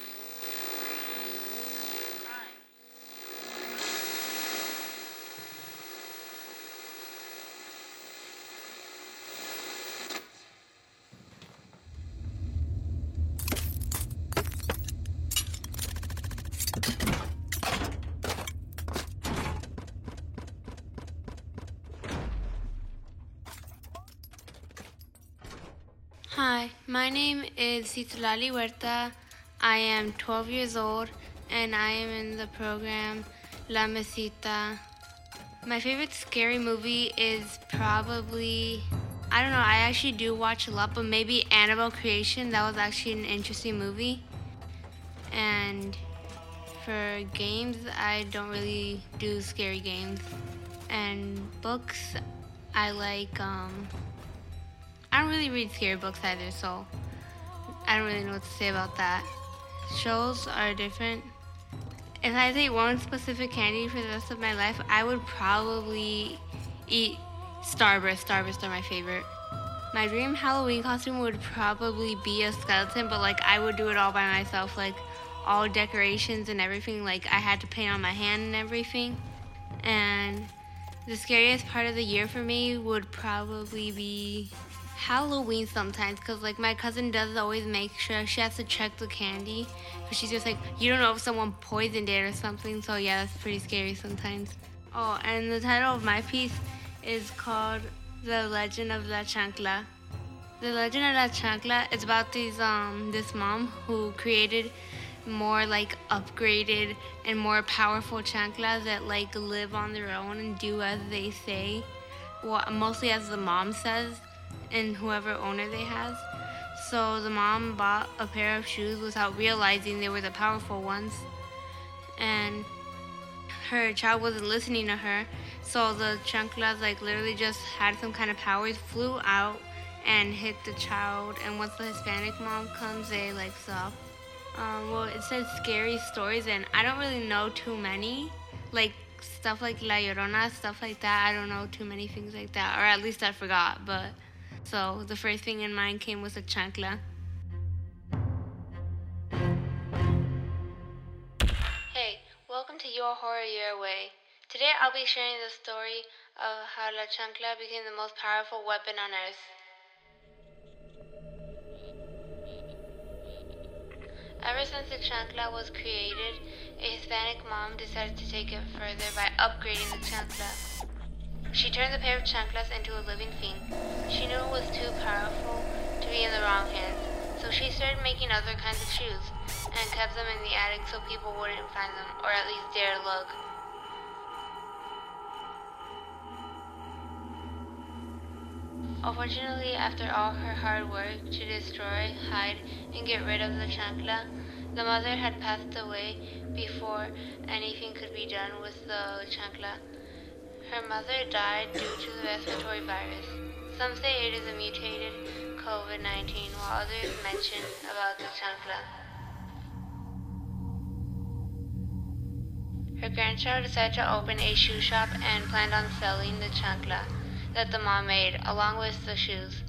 Hi, my name is Citlali Huerta. I am 12 years old and I am in the program La Mesita. My favorite scary movie is probably, I don't know, I actually do watch a lot, but maybe Annabelle Creation. That was actually an interesting movie. And for games, I don't really do scary games. And books, I like, I don't really read scary books either, so I don't really know what to say about that. Shows are different. If I had to eat one specific candy for the rest of my life, I would probably eat Starburst. Starburst are my favorite. my dream Halloween costume would probably be a skeleton, but like I would do it all by myself, like all decorations and everything. Like I had to paint on my hand and everything. And the scariest part of the year for me would probably be Halloween sometimes, because like my cousin does always make sure she has to check the candy, because she's just like, you don't know if someone poisoned it or something. So yeah, that's pretty scary sometimes. Oh, and the title of my piece is called The Legend of La Chancla. The Legend of La Chancla is about these this mom who created more like upgraded and more powerful chanclas that like live on their own and do as they say, well, mostly as the mom says and whoever owner they has. So the mom bought a pair of shoes without realizing they were the powerful ones, and her child wasn't listening to her, so the chanclas like literally just had some kind of powers, flew out and hit the child. And once the Hispanic mom comes, they like stop. Well, it says scary stories, and I don't really know too many, like stuff like La Llorona, stuff like that. I don't know too many things like that, or at least I forgot. But so the first thing in mind came was a chancla. Hey, welcome to Your Horror, Your Way. Today I'll be sharing the story of how La Chancla became the most powerful weapon on earth. Ever since the chancla was created, a Hispanic mom decided to take it further by upgrading the chancla. She turned the pair of chanclas into a living thing. She knew it was too powerful to be in the wrong hands, so she started making other kinds of shoes and kept them in the attic so people wouldn't find them, or at least dare to look. Unfortunately, after all her hard work to destroy, hide, and get rid of the chancla, the mother had passed away before anything could be done with the chancla. Her mother died due to the respiratory virus. Some say it is a mutated COVID-19, while others mention about the chancla. Her grandchild decided to open a shoe shop and planned on selling the chancla that the mom made, along with the shoes.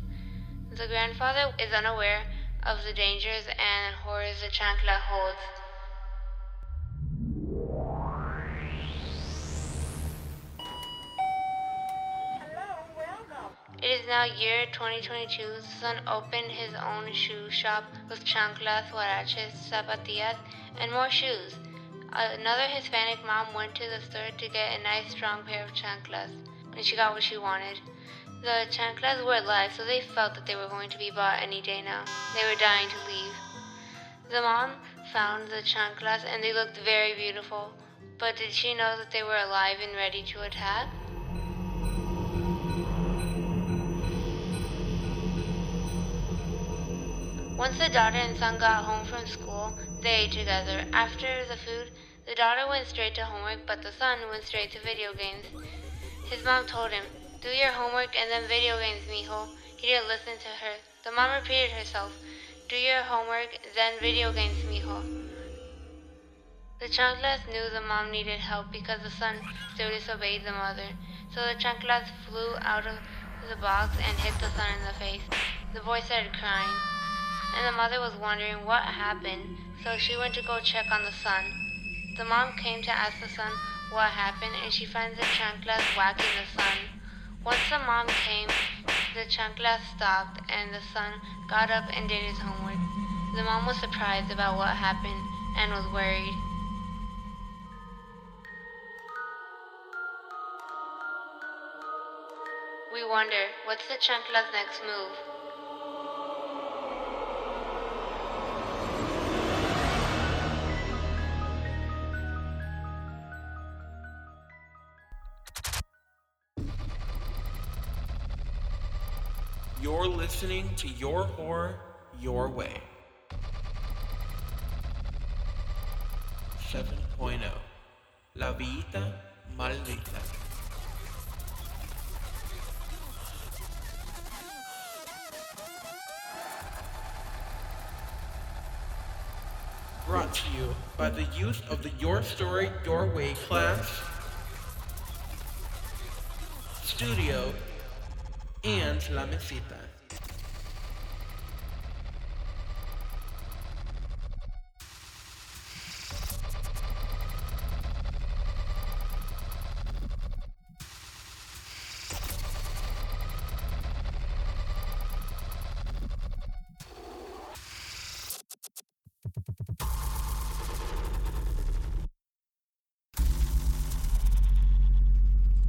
The grandfather is unaware of the dangers and horrors the chancla holds. Hello, welcome. It is now year 2022. The son opened his own shoe shop with chanclas, huaraches, zapatillas, and more shoes. Another Hispanic mom went to the store to get a nice strong pair of chanclas, and she got what she wanted. The chanclas were alive, so they felt that they were going to be bought any day now. They were dying to leave. The mom found the chanclas, and they looked very beautiful. But did she know that they were alive and ready to attack? Once the daughter and son got home from school, they ate together. After the food, the daughter went straight to homework, but the son went straight to video games. His mom told him, "Do your homework and then video games, mijo." He didn't listen to her. The mom repeated herself, "Do your homework, then video games, mijo." The chanclas knew the mom needed help because the son still disobeyed the mother. So the chanclas flew out of the box and hit the son in the face. The boy started crying, and the mother was wondering what happened, so she went to go check on the son. The mom came to ask the son what happened, and she finds the chanclas whacking the son. Once the mom came, the chanclas stopped, and the son got up and did his homework. The mom was surprised about what happened and was worried. We wonder, what's the chancla's next move? You're listening to Your Horror, Your Way 7.0, La Vida Maldita. Brought to you by the use of the Your Story, Your Way class, studio, and La Mesita.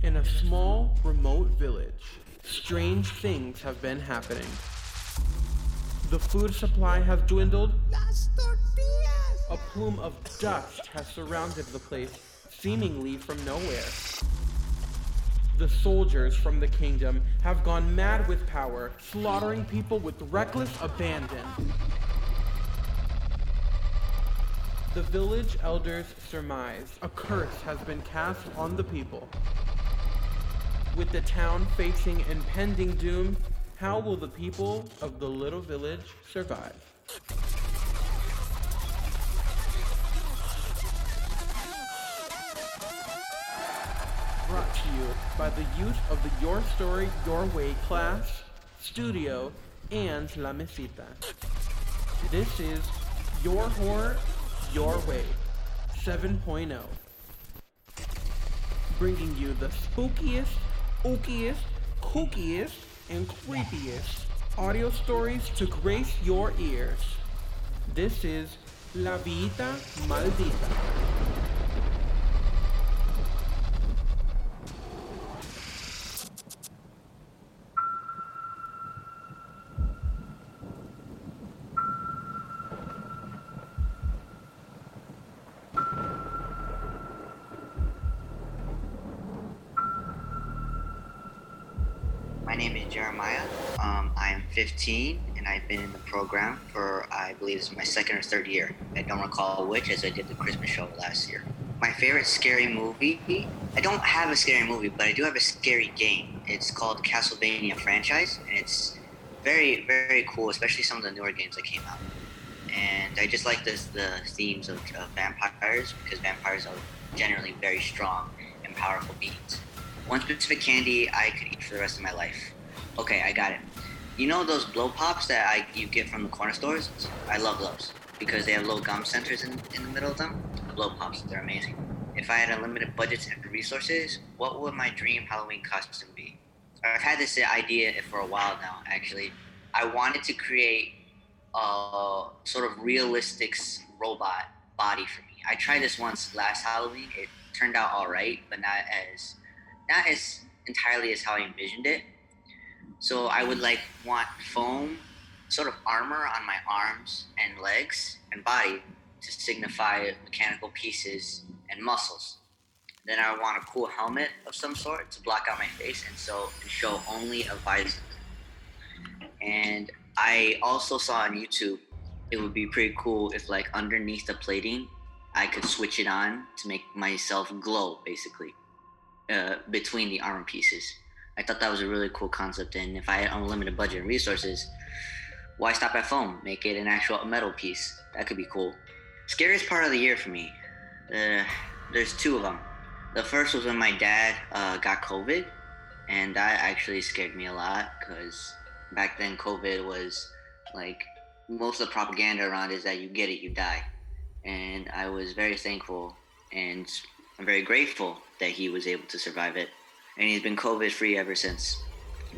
In a small, remote village, strange things have been happening. The food supply has dwindled. Las tortillas! A plume of dust has surrounded the place, seemingly from nowhere. The soldiers from the kingdom have gone mad with power, slaughtering people with reckless abandon. The village elders surmise a curse has been cast on the people. With the town facing impending doom, how will the people of the little village survive? Brought to you by the use of the Your Story, Your Way class, studio, and La Mesita. This is Your Horror, Your Way 7.0. Bringing you the spookiest, ookiest, kookiest, and creepiest audio stories to grace your ears. This is La Vida Maldita. And I've been in the program for, I believe, it's my second or third year. I don't recall which, as I did the Christmas show last year. My favorite scary movie? I don't have a scary movie, but I do have a scary game. It's called Castlevania franchise, and it's very, very cool, especially some of the newer games that came out. And I just like the themes of vampires, because vampires are generally very strong and powerful beings. One specific candy I could eat for the rest of my life. Okay, I got it. You know those blow pops that you get from the corner stores? I love those because they have little gum centers in the middle of them. Blow pops, they're amazing. If I had unlimited budgets and resources, what would my dream Halloween costume be? I've had this idea for a while now, actually. I wanted to create a sort of realistic robot body for me. I tried this once last Halloween. It turned out all right, but not as entirely as how I envisioned it. So I would want foam, sort of armor on my arms and legs and body to signify mechanical pieces and muscles. Then I would want a cool helmet of some sort to block out my face and so show only a visor. And I also saw on YouTube, it would be pretty cool if underneath the plating, I could switch it on to make myself glow basically between the armor pieces. I thought that was a really cool concept, and if I had unlimited budget and resources, why stop at foam? Make it an actual metal piece. That could be cool. Scariest part of the year for me, there's two of them. The first was when my dad got COVID, and that actually scared me a lot because back then COVID was most of the propaganda around is that you get it, you die. And I was very thankful, and I'm very grateful that he was able to survive it. And he's been COVID-free ever since.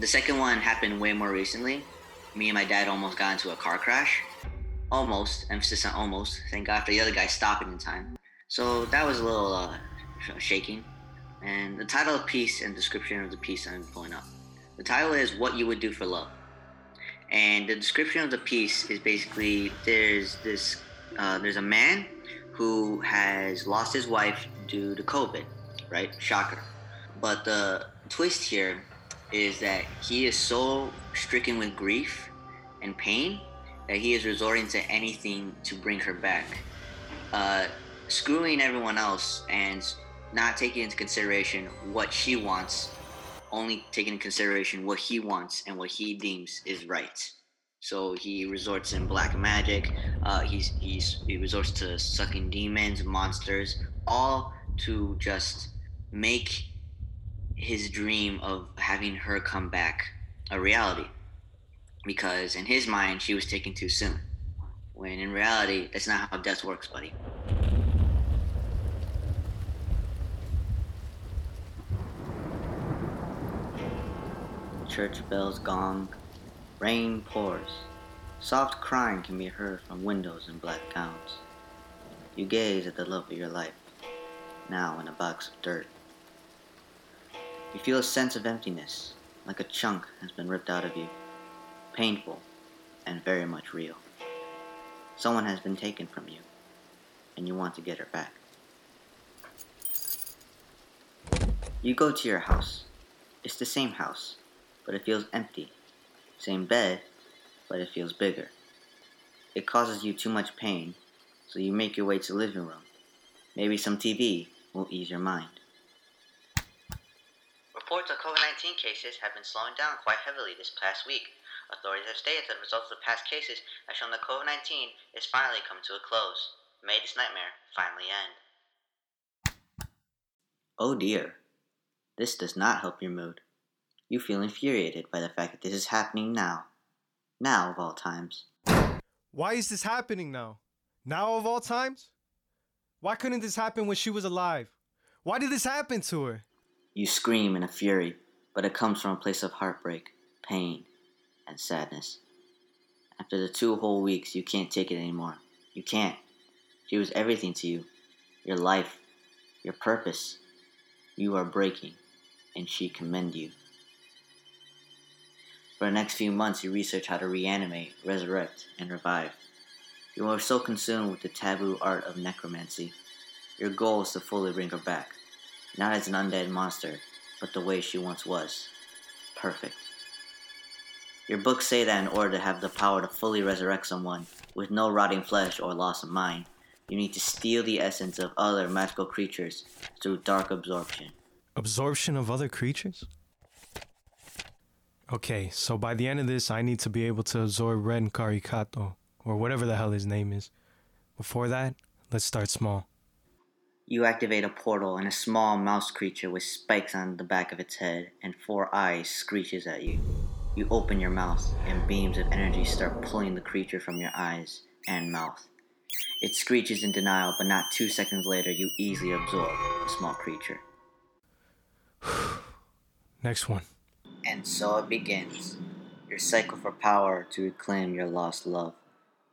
The second one happened way more recently. Me and my dad almost got into a car crash. Almost, emphasis on almost. Thank God for the other guy stopping in time. So that was a little shaking. And the title of the piece and description of the piece I'm pulling up. The title is What You Would Do for Love. And the description of the piece is basically there's a man who has lost his wife due to COVID, right? Shocker. But the twist here is that he is so stricken with grief and pain that he is resorting to anything to bring her back. Screwing everyone else and not taking into consideration what she wants, only taking into consideration what he wants and what he deems is right. So he resorts in black magic, he resorts to sucking demons, monsters, all to just make his dream of having her come back a reality, because in his mind she was taken too soon, when in reality that's not how death works, buddy. Church bells gong, rain pours, soft crying can be heard from windows in black gowns. You gaze at the love of your life, now in a box of dirt. You feel a sense of emptiness, like a chunk has been ripped out of you. Painful, and very much real. Someone has been taken from you, and you want to get her back. You go to your house. It's the same house, but it feels empty. Same bed, but it feels bigger. It causes you too much pain, so you make your way to the living room. Maybe some TV will ease your mind. Reports of COVID-19 cases have been slowing down quite heavily this past week. Authorities have stated that the results of the past cases have shown that COVID-19 has finally come to a close. May this nightmare finally end. Oh dear. This does not help your mood. You feel infuriated by the fact that this is happening now. Now of all times. Why is this happening now? Now of all times? Why couldn't this happen when she was alive? Why did this happen to her? You scream in a fury, but it comes from a place of heartbreak, pain, and sadness. After the 2 whole weeks, you can't take it anymore. You can't. She was everything to you. Your life. Your purpose. You are breaking. And she commend you. For the next few months, you research how to reanimate, resurrect, and revive. You are so consumed with the taboo art of necromancy. Your goal is to fully bring her back, not as an undead monster, but the way she once was. Perfect. Your books say that in order to have the power to fully resurrect someone with no rotting flesh or loss of mind, you need to steal the essence of other magical creatures through dark absorption. Absorption of other creatures? Okay, so by the end of this, I need to be able to absorb Ren Karikato, or whatever the hell his name is. Before that, let's start small. You activate a portal, and a small mouse creature with spikes on the back of its head and 4 eyes screeches at you. You open your mouth, and beams of energy start pulling the creature from your eyes and mouth. It screeches in denial, but not 2 seconds later, you easily absorb a small creature. Next one. And so it begins. Your cycle for power to reclaim your lost love.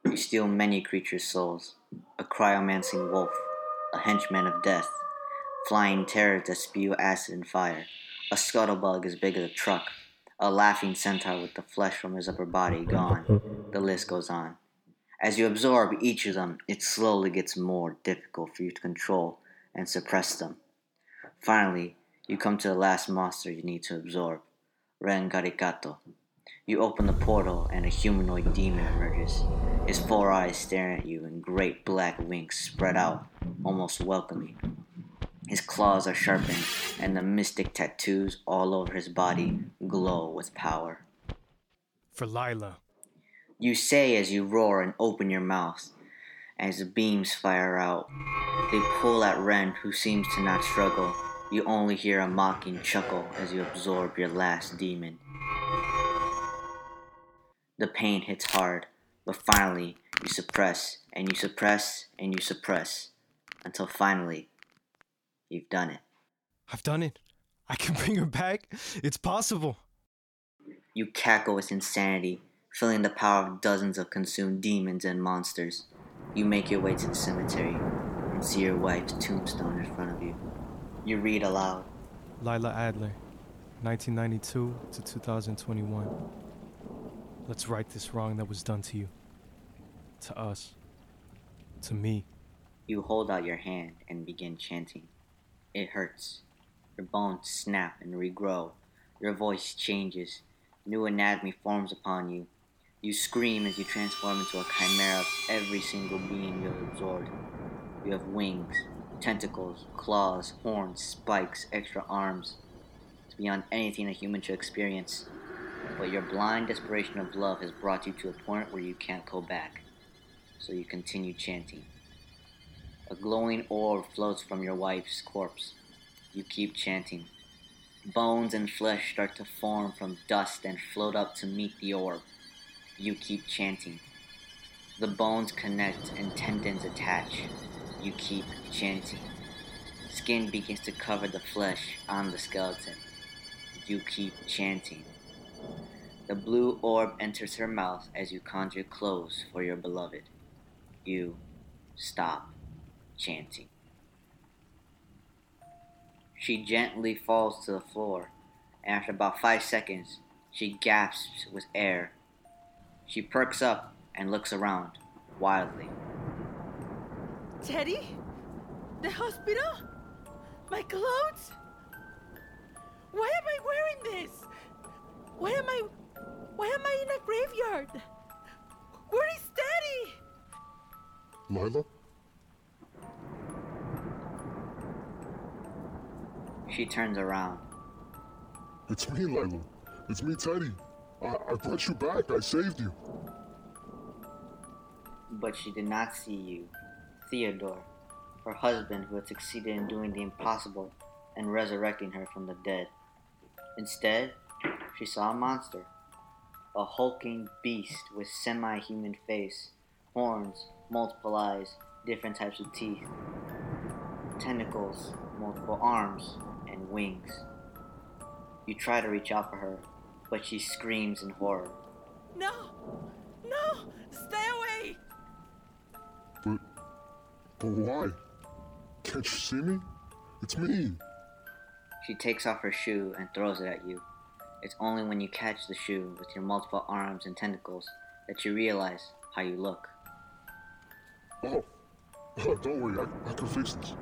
You steal many creatures' souls. A cryomancing wolf. A henchman of death. Flying terrors that spew acid and fire. A scuttlebug as big as a truck. A laughing centaur with the flesh from his upper body gone. The list goes on. As you absorb each of them, it slowly gets more difficult for you to control and suppress them. Finally, you come to the last monster you need to absorb, Ren Karikato. You open the portal and a humanoid demon emerges, his 4 eyes staring at you and great black wings spread out, almost welcoming. His claws are sharpened and the mystic tattoos all over his body glow with power. For Lila. You say as you roar and open your mouth. As the beams fire out, they pull at Ren, who seems to not struggle. You only hear a mocking chuckle as you absorb your last demon. The pain hits hard, but finally you suppress, and you suppress, and you suppress, until finally, you've done it. I've done it. I can bring her back. It's possible. You cackle with insanity, feeling the power of dozens of consumed demons and monsters. You make your way to the cemetery and see your wife's tombstone in front of you. You read aloud. Lila Adler, 1992 to 2021. Let's right this wrong that was done to you. To us. To me. You hold out your hand and begin chanting. It hurts. Your bones snap and regrow. Your voice changes. New anatomy forms upon you. You scream as you transform into a chimera of every single being you have absorbed. You have wings. Tentacles, claws, horns, spikes, extra arms. It's beyond anything a human should experience. But your blind desperation of love has brought you to a point where you can't go back. So you continue chanting. A glowing orb floats from your wife's corpse. You keep chanting. Bones and flesh start to form from dust and float up to meet the orb. You keep chanting. The bones connect and tendons attach. You keep chanting. Skin begins to cover the flesh on the skeleton. You keep chanting. The blue orb enters her mouth as you conjure clothes for your beloved. You stop chanting. She gently falls to the floor, and after about 5 seconds, she gasps with air. She perks up and looks around wildly. Teddy? The hospital? My clothes? Why am I wearing this? Why am I in a graveyard? Where is Daddy? Marla? She turns around. It's me, Lila. It's me, Teddy. I brought you back. I saved you. But she did not see you, Theodore, her husband who had succeeded in doing the impossible and resurrecting her from the dead. Instead, she saw a monster, a hulking beast with semi-human face, horns, multiple eyes, different types of teeth, tentacles, multiple arms, and wings. You try to reach out for her, but she screams in horror. No! No! Stay away! But why? Can't you see me? It's me! She takes off her shoe and throws it at you. It's only when you catch the shoe with your multiple arms and tentacles that you realize how you look. Oh, don't worry, I can fix this.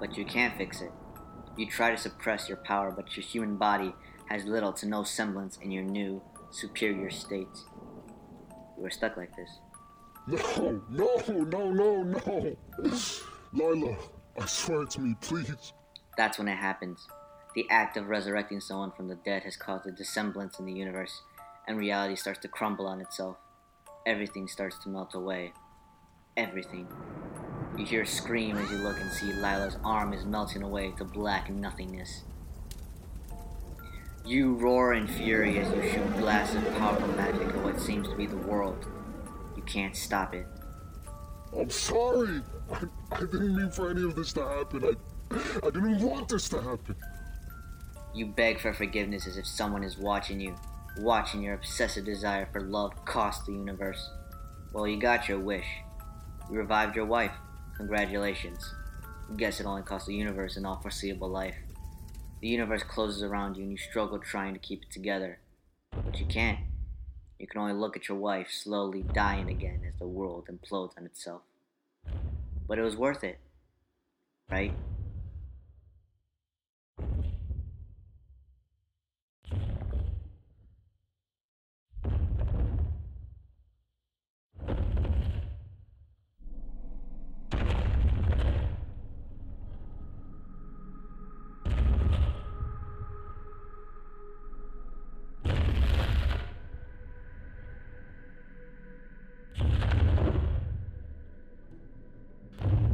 But you can't fix it. You try to suppress your power, but your human body has little to no semblance in your new, superior state. You are stuck like this. No! Lila, I swear to me, please. That's when it happens. The act of resurrecting someone from the dead has caused a dissemblance in the universe, and reality starts to crumble on itself. Everything starts to melt away. Everything. You hear a scream as you look and see Lila's arm is melting away to black nothingness. You roar in fury as you shoot blasts of powerful magic at what seems to be the world. You can't stop it. I'm sorry! I didn't mean for any of this to happen. I didn't want this to happen. You beg for forgiveness as if someone is watching you, watching your obsessive desire for love cost the universe. Well, you got your wish. You revived your wife. Congratulations. Guess it only cost the universe an all foreseeable life. The universe closes around you and you struggle trying to keep it together. But you can't. You can only look at your wife slowly dying again as the world implodes on itself. But it was worth it. Right?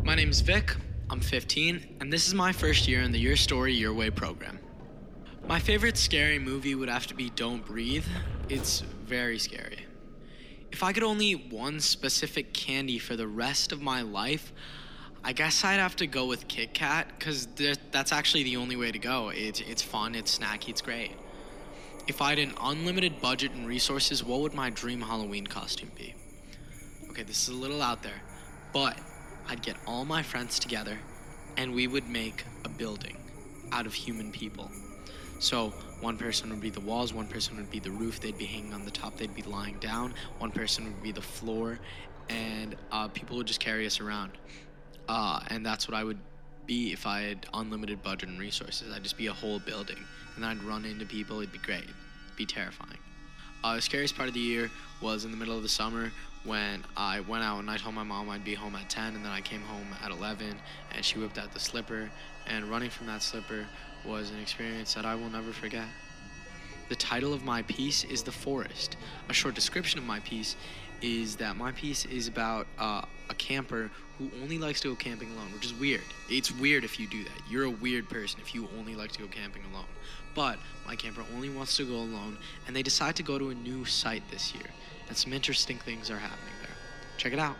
My name is Vic, I'm 15, and this is my first year in the Your Story, Your Way program. My favorite scary movie would have to be Don't Breathe. It's very scary. If I could only eat one specific candy for the rest of my life, I guess I'd have to go with Kit Kat, because that's actually the only way to go. It's fun, it's snacky, it's great. If I had an unlimited budget and resources, what would my dream Halloween costume be? Okay, this is a little out there, but I'd get all my friends together, and we would make a building out of human people. So one person would be the walls, one person would be the roof, they'd be hanging on the top, they'd be lying down, one person would be the floor, and people would just carry us around. And that's what I would be if I had unlimited budget and resources. I'd just be a whole building, and then I'd run into people. It'd be great. It'd be terrifying. The scariest part of the year was in the middle of the summer when I went out and I told my mom I'd be home at 10, and then I came home at 11, and she whipped out the slipper, and running from that slipper was an experience that I will never forget. The title of my piece is The Forest. A short description of my piece is that my piece is about a camper who only likes to go camping alone, which is weird. It's weird if you do that. You're a weird person if you only like to go camping alone. But my camper only wants to go alone, and they decide to go to a new site this year. And some interesting things are happening there. Check it out.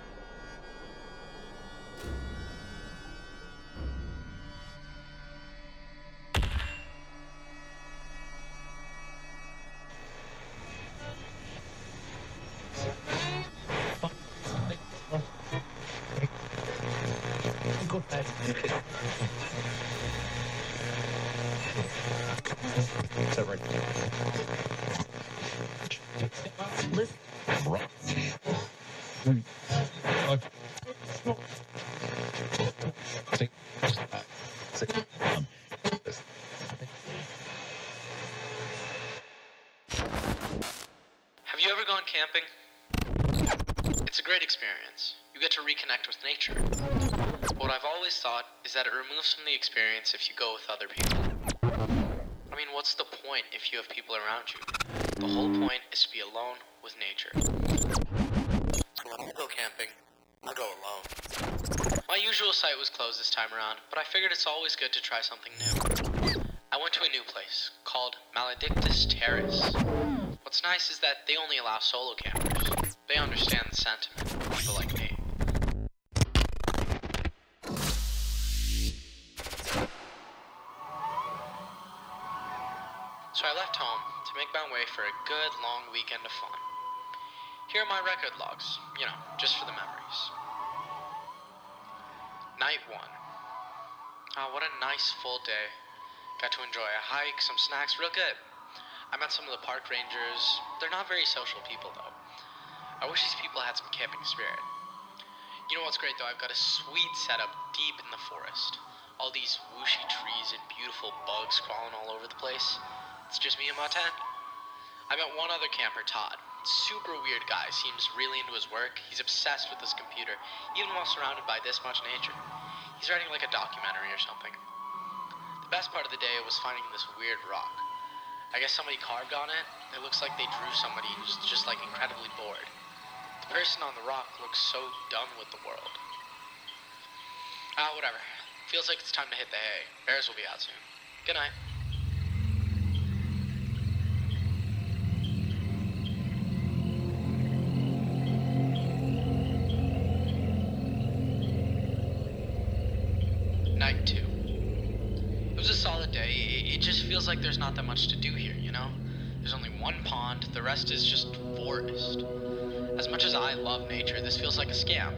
Have you ever gone camping? It's a great experience. You get to reconnect with nature. What I've always thought is that it removes from the experience if you go with other people. I mean, what's the point if you have people around you? The whole point is to be alone with nature. So when I go camping, I go alone. My usual site was closed this time around, but I figured it's always good to try something new. I went to a new place called Maledictus Terrace. What's nice is that they only allow solo campers. They understand the sentiment of people like me. So I left home to make my way for a good long weekend of fun. Here are my record logs, you know, just for the memories. Night 1. What a nice full day. Got to enjoy a hike, some snacks, real good. I met some of the park rangers. They're not very social people though. I wish these people had some camping spirit. You know what's great though? I've got a sweet setup deep in the forest. All these whooshy trees and beautiful bugs crawling all over the place. It's just me and my tent. I met one other camper, Todd. Super weird guy, seems really into his work. He's obsessed with his computer, even while surrounded by this much nature. He's writing like a documentary or something. The best part of the day was finding this weird rock. I guess somebody carved on it. It looks like they drew somebody who's just like incredibly bored. The person on the rock looks so done with the world. Whatever. Feels like it's time to hit the hay. Bears will be out soon. Good night. Night 2. It was a solid day. It just feels like there's not that much to do here, you know? There's only one pond, the rest is just forest. As much as I love nature, this feels like a scam.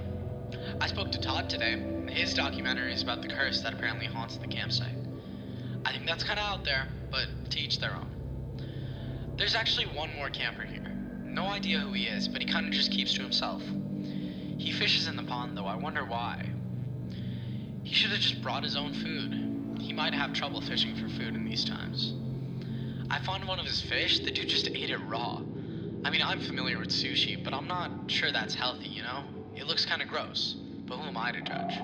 I spoke to Todd today, and his documentary is about the curse that apparently haunts the campsite. I think that's kinda out there, but to each their own. There's actually one more camper here. No idea who he is, but he kinda just keeps to himself. He fishes in the pond though, I wonder why. He should have just brought his own food. He might have trouble fishing for food in these times. I found one of his fish, the dude just ate it raw. I mean, I'm familiar with sushi, but I'm not sure that's healthy, you know? It looks kinda gross, but who am I to judge?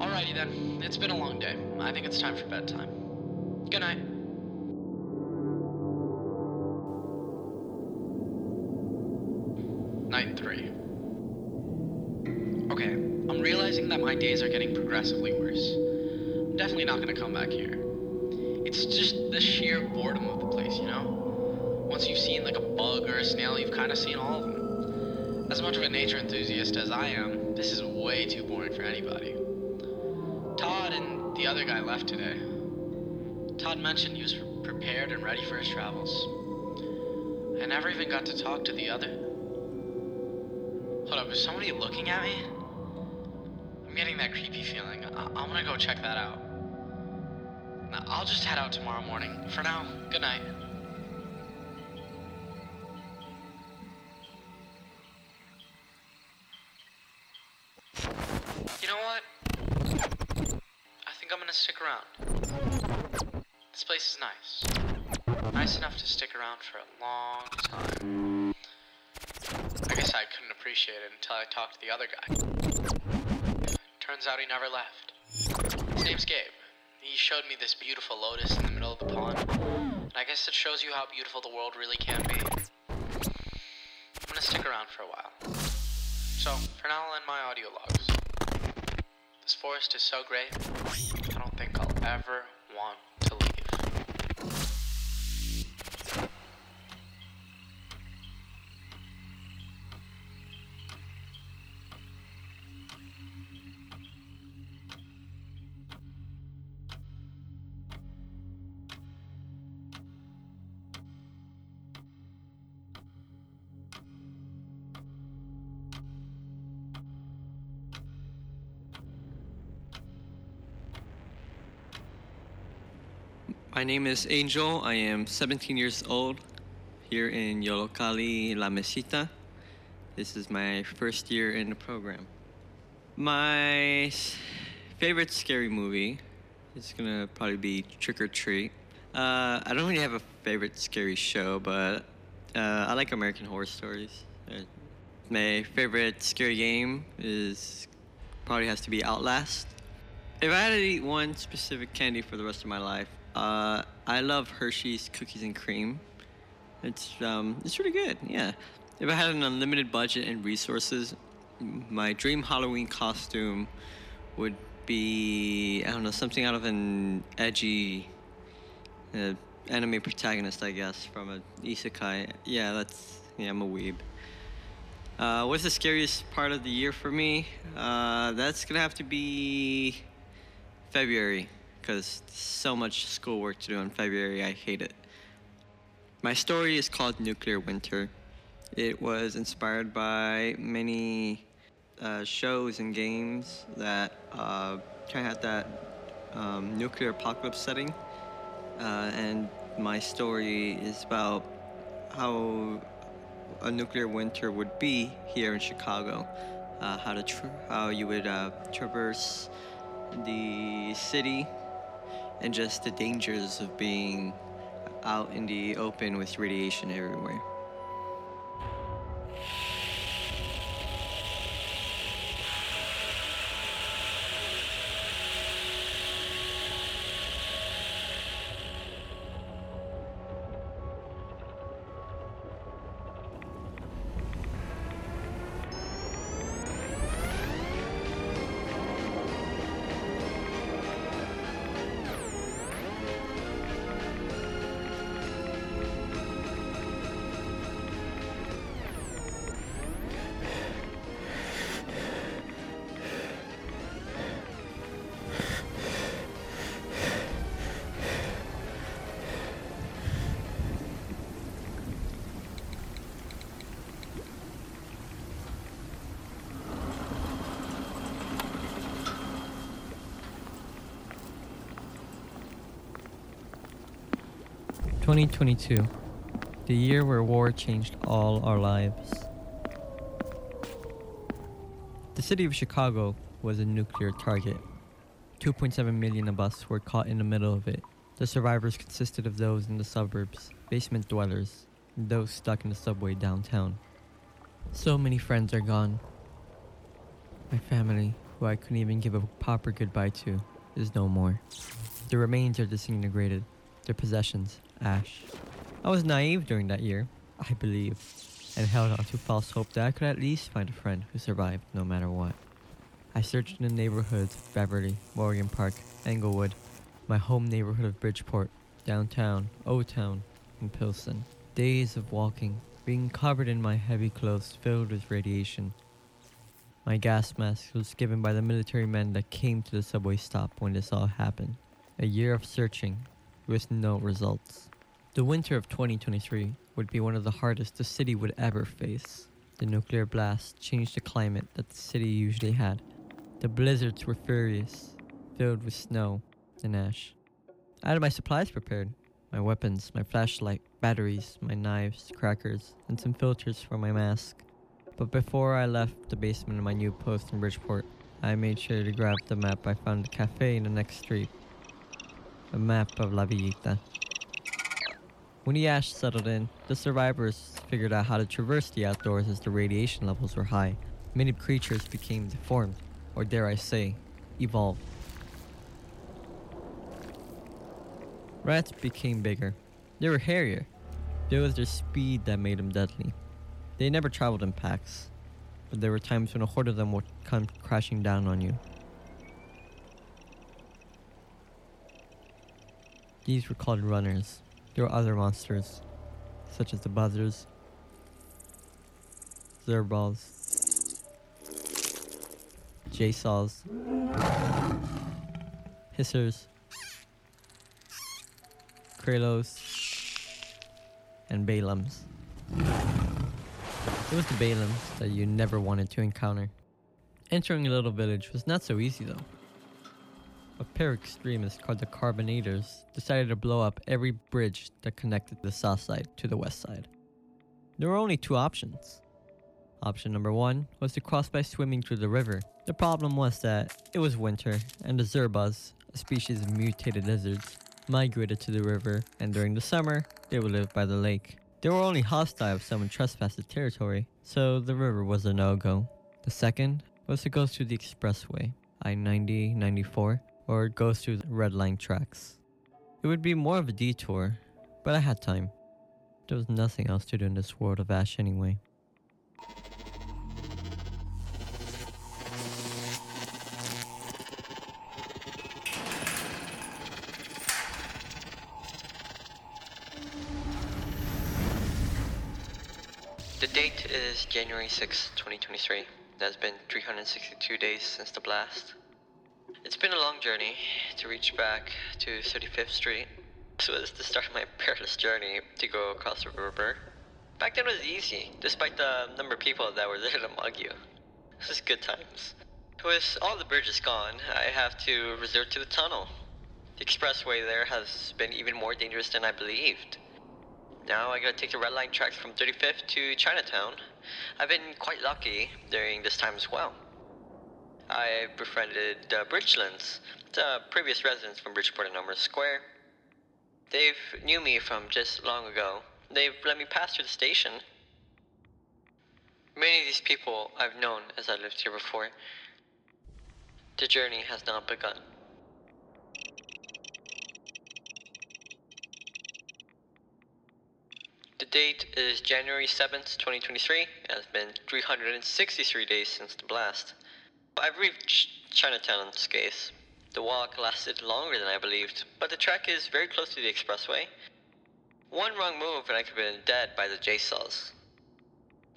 Alrighty then, it's been a long day. I think it's time for bedtime. Good night. Night 3. Okay, I'm realizing that my days are getting progressively worse. I'm definitely not gonna come back here. It's just the sheer boredom of the place, you know? Once you've seen like a bug or a snail, you've kind of seen all of them. As much of a nature enthusiast as I am, this is way too boring for anybody. Todd and the other guy left today. Todd mentioned he was prepared and ready for his travels. I never even got to talk to the other. Hold up, is somebody looking at me? I'm getting that creepy feeling. I'm gonna go check that out. Now, I'll just head out tomorrow morning. For now, good night. You know what? I think I'm gonna stick around. This place is nice. Nice enough to stick around for a long time. I guess I couldn't appreciate it until I talked to the other guy. Turns out he never left. His name's Gabe. He showed me this beautiful lotus in the middle of the pond, and I guess it shows you how beautiful the world really can be. I'm gonna stick around for a while. So, for now I'll end my audio logs. This forest is so great, I don't think I'll ever want to leave. My name is Angel. I am 17 years old here in Yolocali, La Mesita. This is my first year in the program. My favorite scary movie is gonna probably be Trick or Treat. I don't really have a favorite scary show, but I like American Horror Stories. My favorite scary game is probably has to be Outlast. If I had to eat one specific candy for the rest of my life, I love Hershey's Cookies and Cream. It's really good, yeah. If I had an unlimited budget and resources, my dream Halloween costume would be, I don't know, something out of an edgy anime protagonist, I guess, from an isekai. Yeah, I'm a weeb. What's the scariest part of the year for me? That's gonna have to be February, because so much schoolwork to do in February, I hate it. My story is called Nuclear Winter. It was inspired by many shows and games that kind of had that nuclear apocalypse setting. And my story is about how a nuclear winter would be here in Chicago, how you would traverse the city, and just the dangers of being out in the open with radiation everywhere. "2022, the year where war changed all our lives. The city of Chicago was a nuclear target. 2.7 million of us were caught in the middle of it. The survivors consisted of those in the suburbs, basement dwellers, and those stuck in the subway downtown. So many friends are gone. My family, who I couldn't even give a proper goodbye to, is no more. The remains are disintegrated, their possessions ash. I was naive during that year, I believe, and held on to false hope that I could at least find a friend who survived no matter what. I searched in the neighborhoods of Beverly, Morgan Park, Englewood, my home neighborhood of Bridgeport, downtown, O-Town, and Pilsen. Days of walking, being covered in my heavy clothes filled with radiation. My gas mask was given by the military men that came to the subway stop when this all happened. A year of searching, with no results. The winter of 2023 would be one of the hardest the city would ever face. The nuclear blast changed the climate that the city usually had. The blizzards were furious, filled with snow and ash. I had my supplies prepared, my weapons, my flashlight, batteries, my knives, crackers, and some filters for my mask. But before I left the basement of my new post in Bridgeport, I made sure to grab the map I found at the cafe in the next street. A map of La Villita. When the ash settled in, the survivors figured out how to traverse the outdoors as the radiation levels were high. Many creatures became deformed, or dare I say, evolved. Rats became bigger. They were hairier. It was their speed that made them deadly. They never traveled in packs, but there were times when a horde of them would come crashing down on you. These were called runners. There were other monsters, such as the buzzers, zerballs, jaysaws, hissers, kralos, and baalams. It was the baalams that you never wanted to encounter. Entering a little village was not so easy though. A pair of extremists called the Carbonators decided to blow up every bridge that connected the south side to the west side. There were only two options. Option number one was to cross by swimming through the river. The problem was that it was winter and the Zerbas, a species of mutated lizards, migrated to the river, and during the summer, they would live by the lake. They were only hostile if someone trespassed the territory, so the river was a no-go. The second was to go through the expressway, I-90, 94, or go through the Red Line tracks. It would be more of a detour, but I had time. There was nothing else to do in this world of ash anyway. The date is January 6, 2023. It has been 362 days since the blast. It's been a long journey to reach back to 35th Street. This was the start of my perilous journey to go across the river. Back then it was easy, despite the number of people that were there to mug you. This is good times. With all the bridges gone, I have to resort to the tunnel. The expressway there has been even more dangerous than I believed. Now I gotta take the Red Line tracks from 35th to Chinatown. I've been quite lucky during this time as well. I befriended the Bridgelands, the previous residents from Bridgeport and Elmer Square. They knew me from just long ago. They've let me pass through the station. Many of these people I've known as I lived here before. The journey has not begun. The date is January 7th, 2023. It's been 363 days since the blast. I've reached Chinatown in this case. The walk lasted longer than I believed, but the track is very close to the expressway. One wrong move and I could have been dead by the J-saws.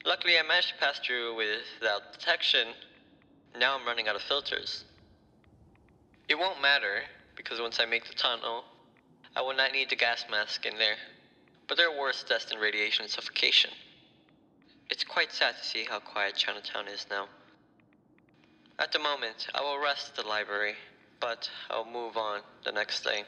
Luckily I managed to pass through without detection. Now I'm running out of filters. It won't matter, because once I make the tunnel, I will not need the gas mask in there. But there are worse deaths than radiation and suffocation. It's quite sad to see how quiet Chinatown is now. At the moment, I will rest at the library, but I'll move on the next day.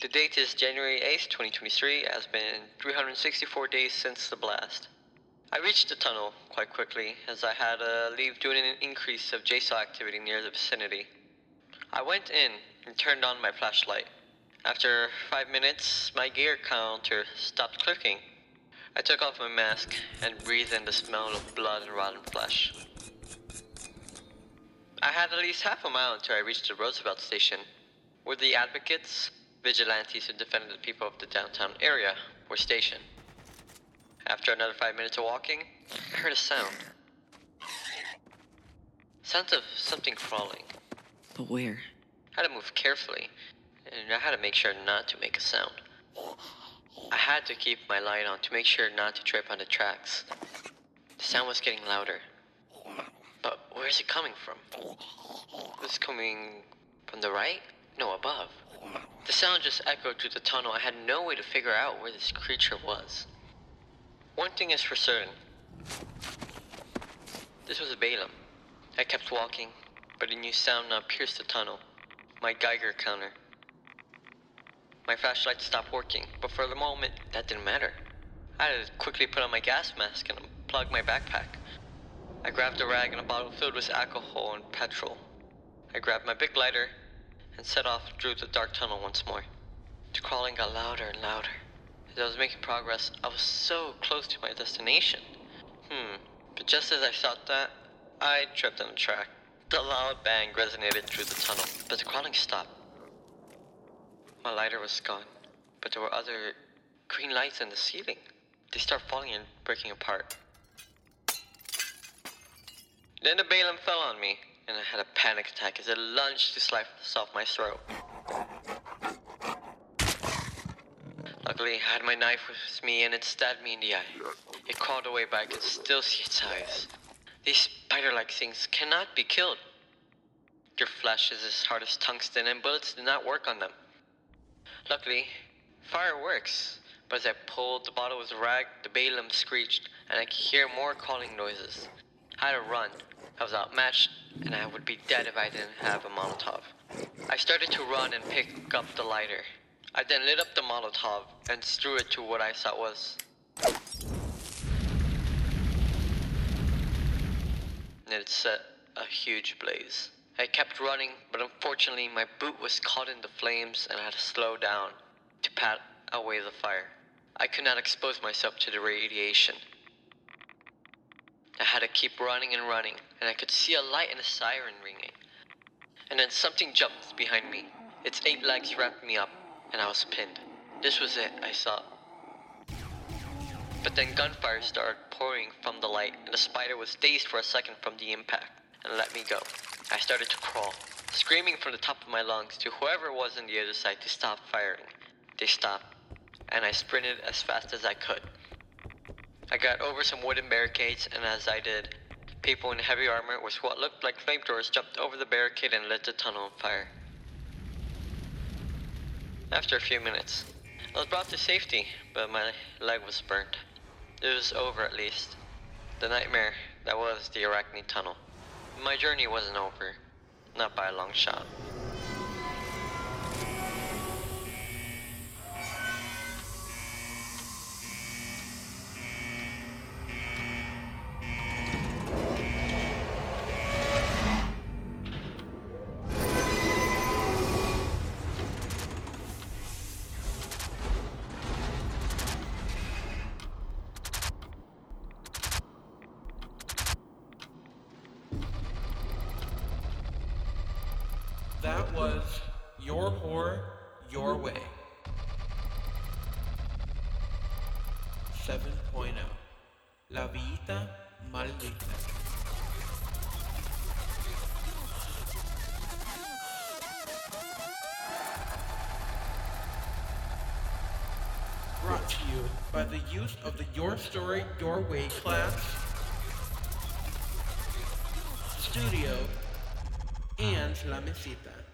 The date is January 8th, 2023. It has been 364 days since the blast. I reached the tunnel quite quickly, as I had to leave due to an increase of JSON activity near the vicinity. I went in and turned on my flashlight. After 5 minutes, my gear counter stopped clicking. I took off my mask and breathed in the smell of blood and rotten flesh. I had at least half a mile until I reached the Roosevelt station, where the advocates, vigilantes who defended the people of the downtown area, were stationed. After another 5 minutes of walking, I heard a sound. Sounds of something crawling. But where? I had to move carefully, and I had to make sure not to make a sound. I had to keep my light on to make sure not to trip on the tracks. The sound was getting louder. But where is it coming from? It's coming from the right? No, above. The sound just echoed through the tunnel. I had no way to figure out where this creature was. One thing is for certain. This was a Balaam. I kept walking, but a new sound now pierced the tunnel. My Geiger counter. My flashlight stopped working, but for the moment, that didn't matter. I had to quickly put on my gas mask and unplug my backpack. I grabbed a rag and a bottle filled with alcohol and petrol. I grabbed my big lighter and set off through the dark tunnel once more. The crawling got louder and louder. As I was making progress, I was so close to my destination. But just as I thought that, I tripped on a track. The loud bang resonated through the tunnel, but the crawling stopped. My lighter was gone, but there were other green lights in the ceiling. They start falling and breaking apart. Then the Balaam fell on me, and I had a panic attack as it lunged to slice off my throat. Luckily, I had my knife with me, and it stabbed me in the eye. It crawled away, but I could still see its eyes. These spider-like things cannot be killed. Their flesh is as hard as tungsten, and bullets did not work on them. Luckily, fire works, but as I pulled the bottle with the rag, the Balaam screeched, and I could hear more calling noises. I had to run. I was outmatched, and I would be dead if I didn't have a Molotov. I started to run and pick up the lighter. I then lit up the Molotov and threw it to what I thought was and it set a huge blaze. I kept running, but unfortunately my boot was caught in the flames and I had to slow down to pat away the fire. I could not expose myself to the radiation. I had to keep running, and I could see a light and a siren ringing. And then something jumped behind me. Its 8 legs wrapped me up, and I was pinned. This was it, I thought. But then gunfire started pouring from the light, and the spider was dazed for a second from the impact, and let me go. I started to crawl, screaming from the top of my lungs to whoever was on the other side to stop firing. They stopped, and I sprinted as fast as I could. I got over some wooden barricades, and as I did, people in heavy armor with what looked like flamethrowers jumped over the barricade and lit the tunnel on fire. After a few minutes, I was brought to safety, but my leg was burnt. It was over at least. The nightmare that was the Arachne Tunnel. My journey wasn't over, not by a long shot. That was Your Horror, Your Way 7.0, La Vida Maldita. Brought to you by the use of the Your Story, Your Way class, studio, and La Mesita.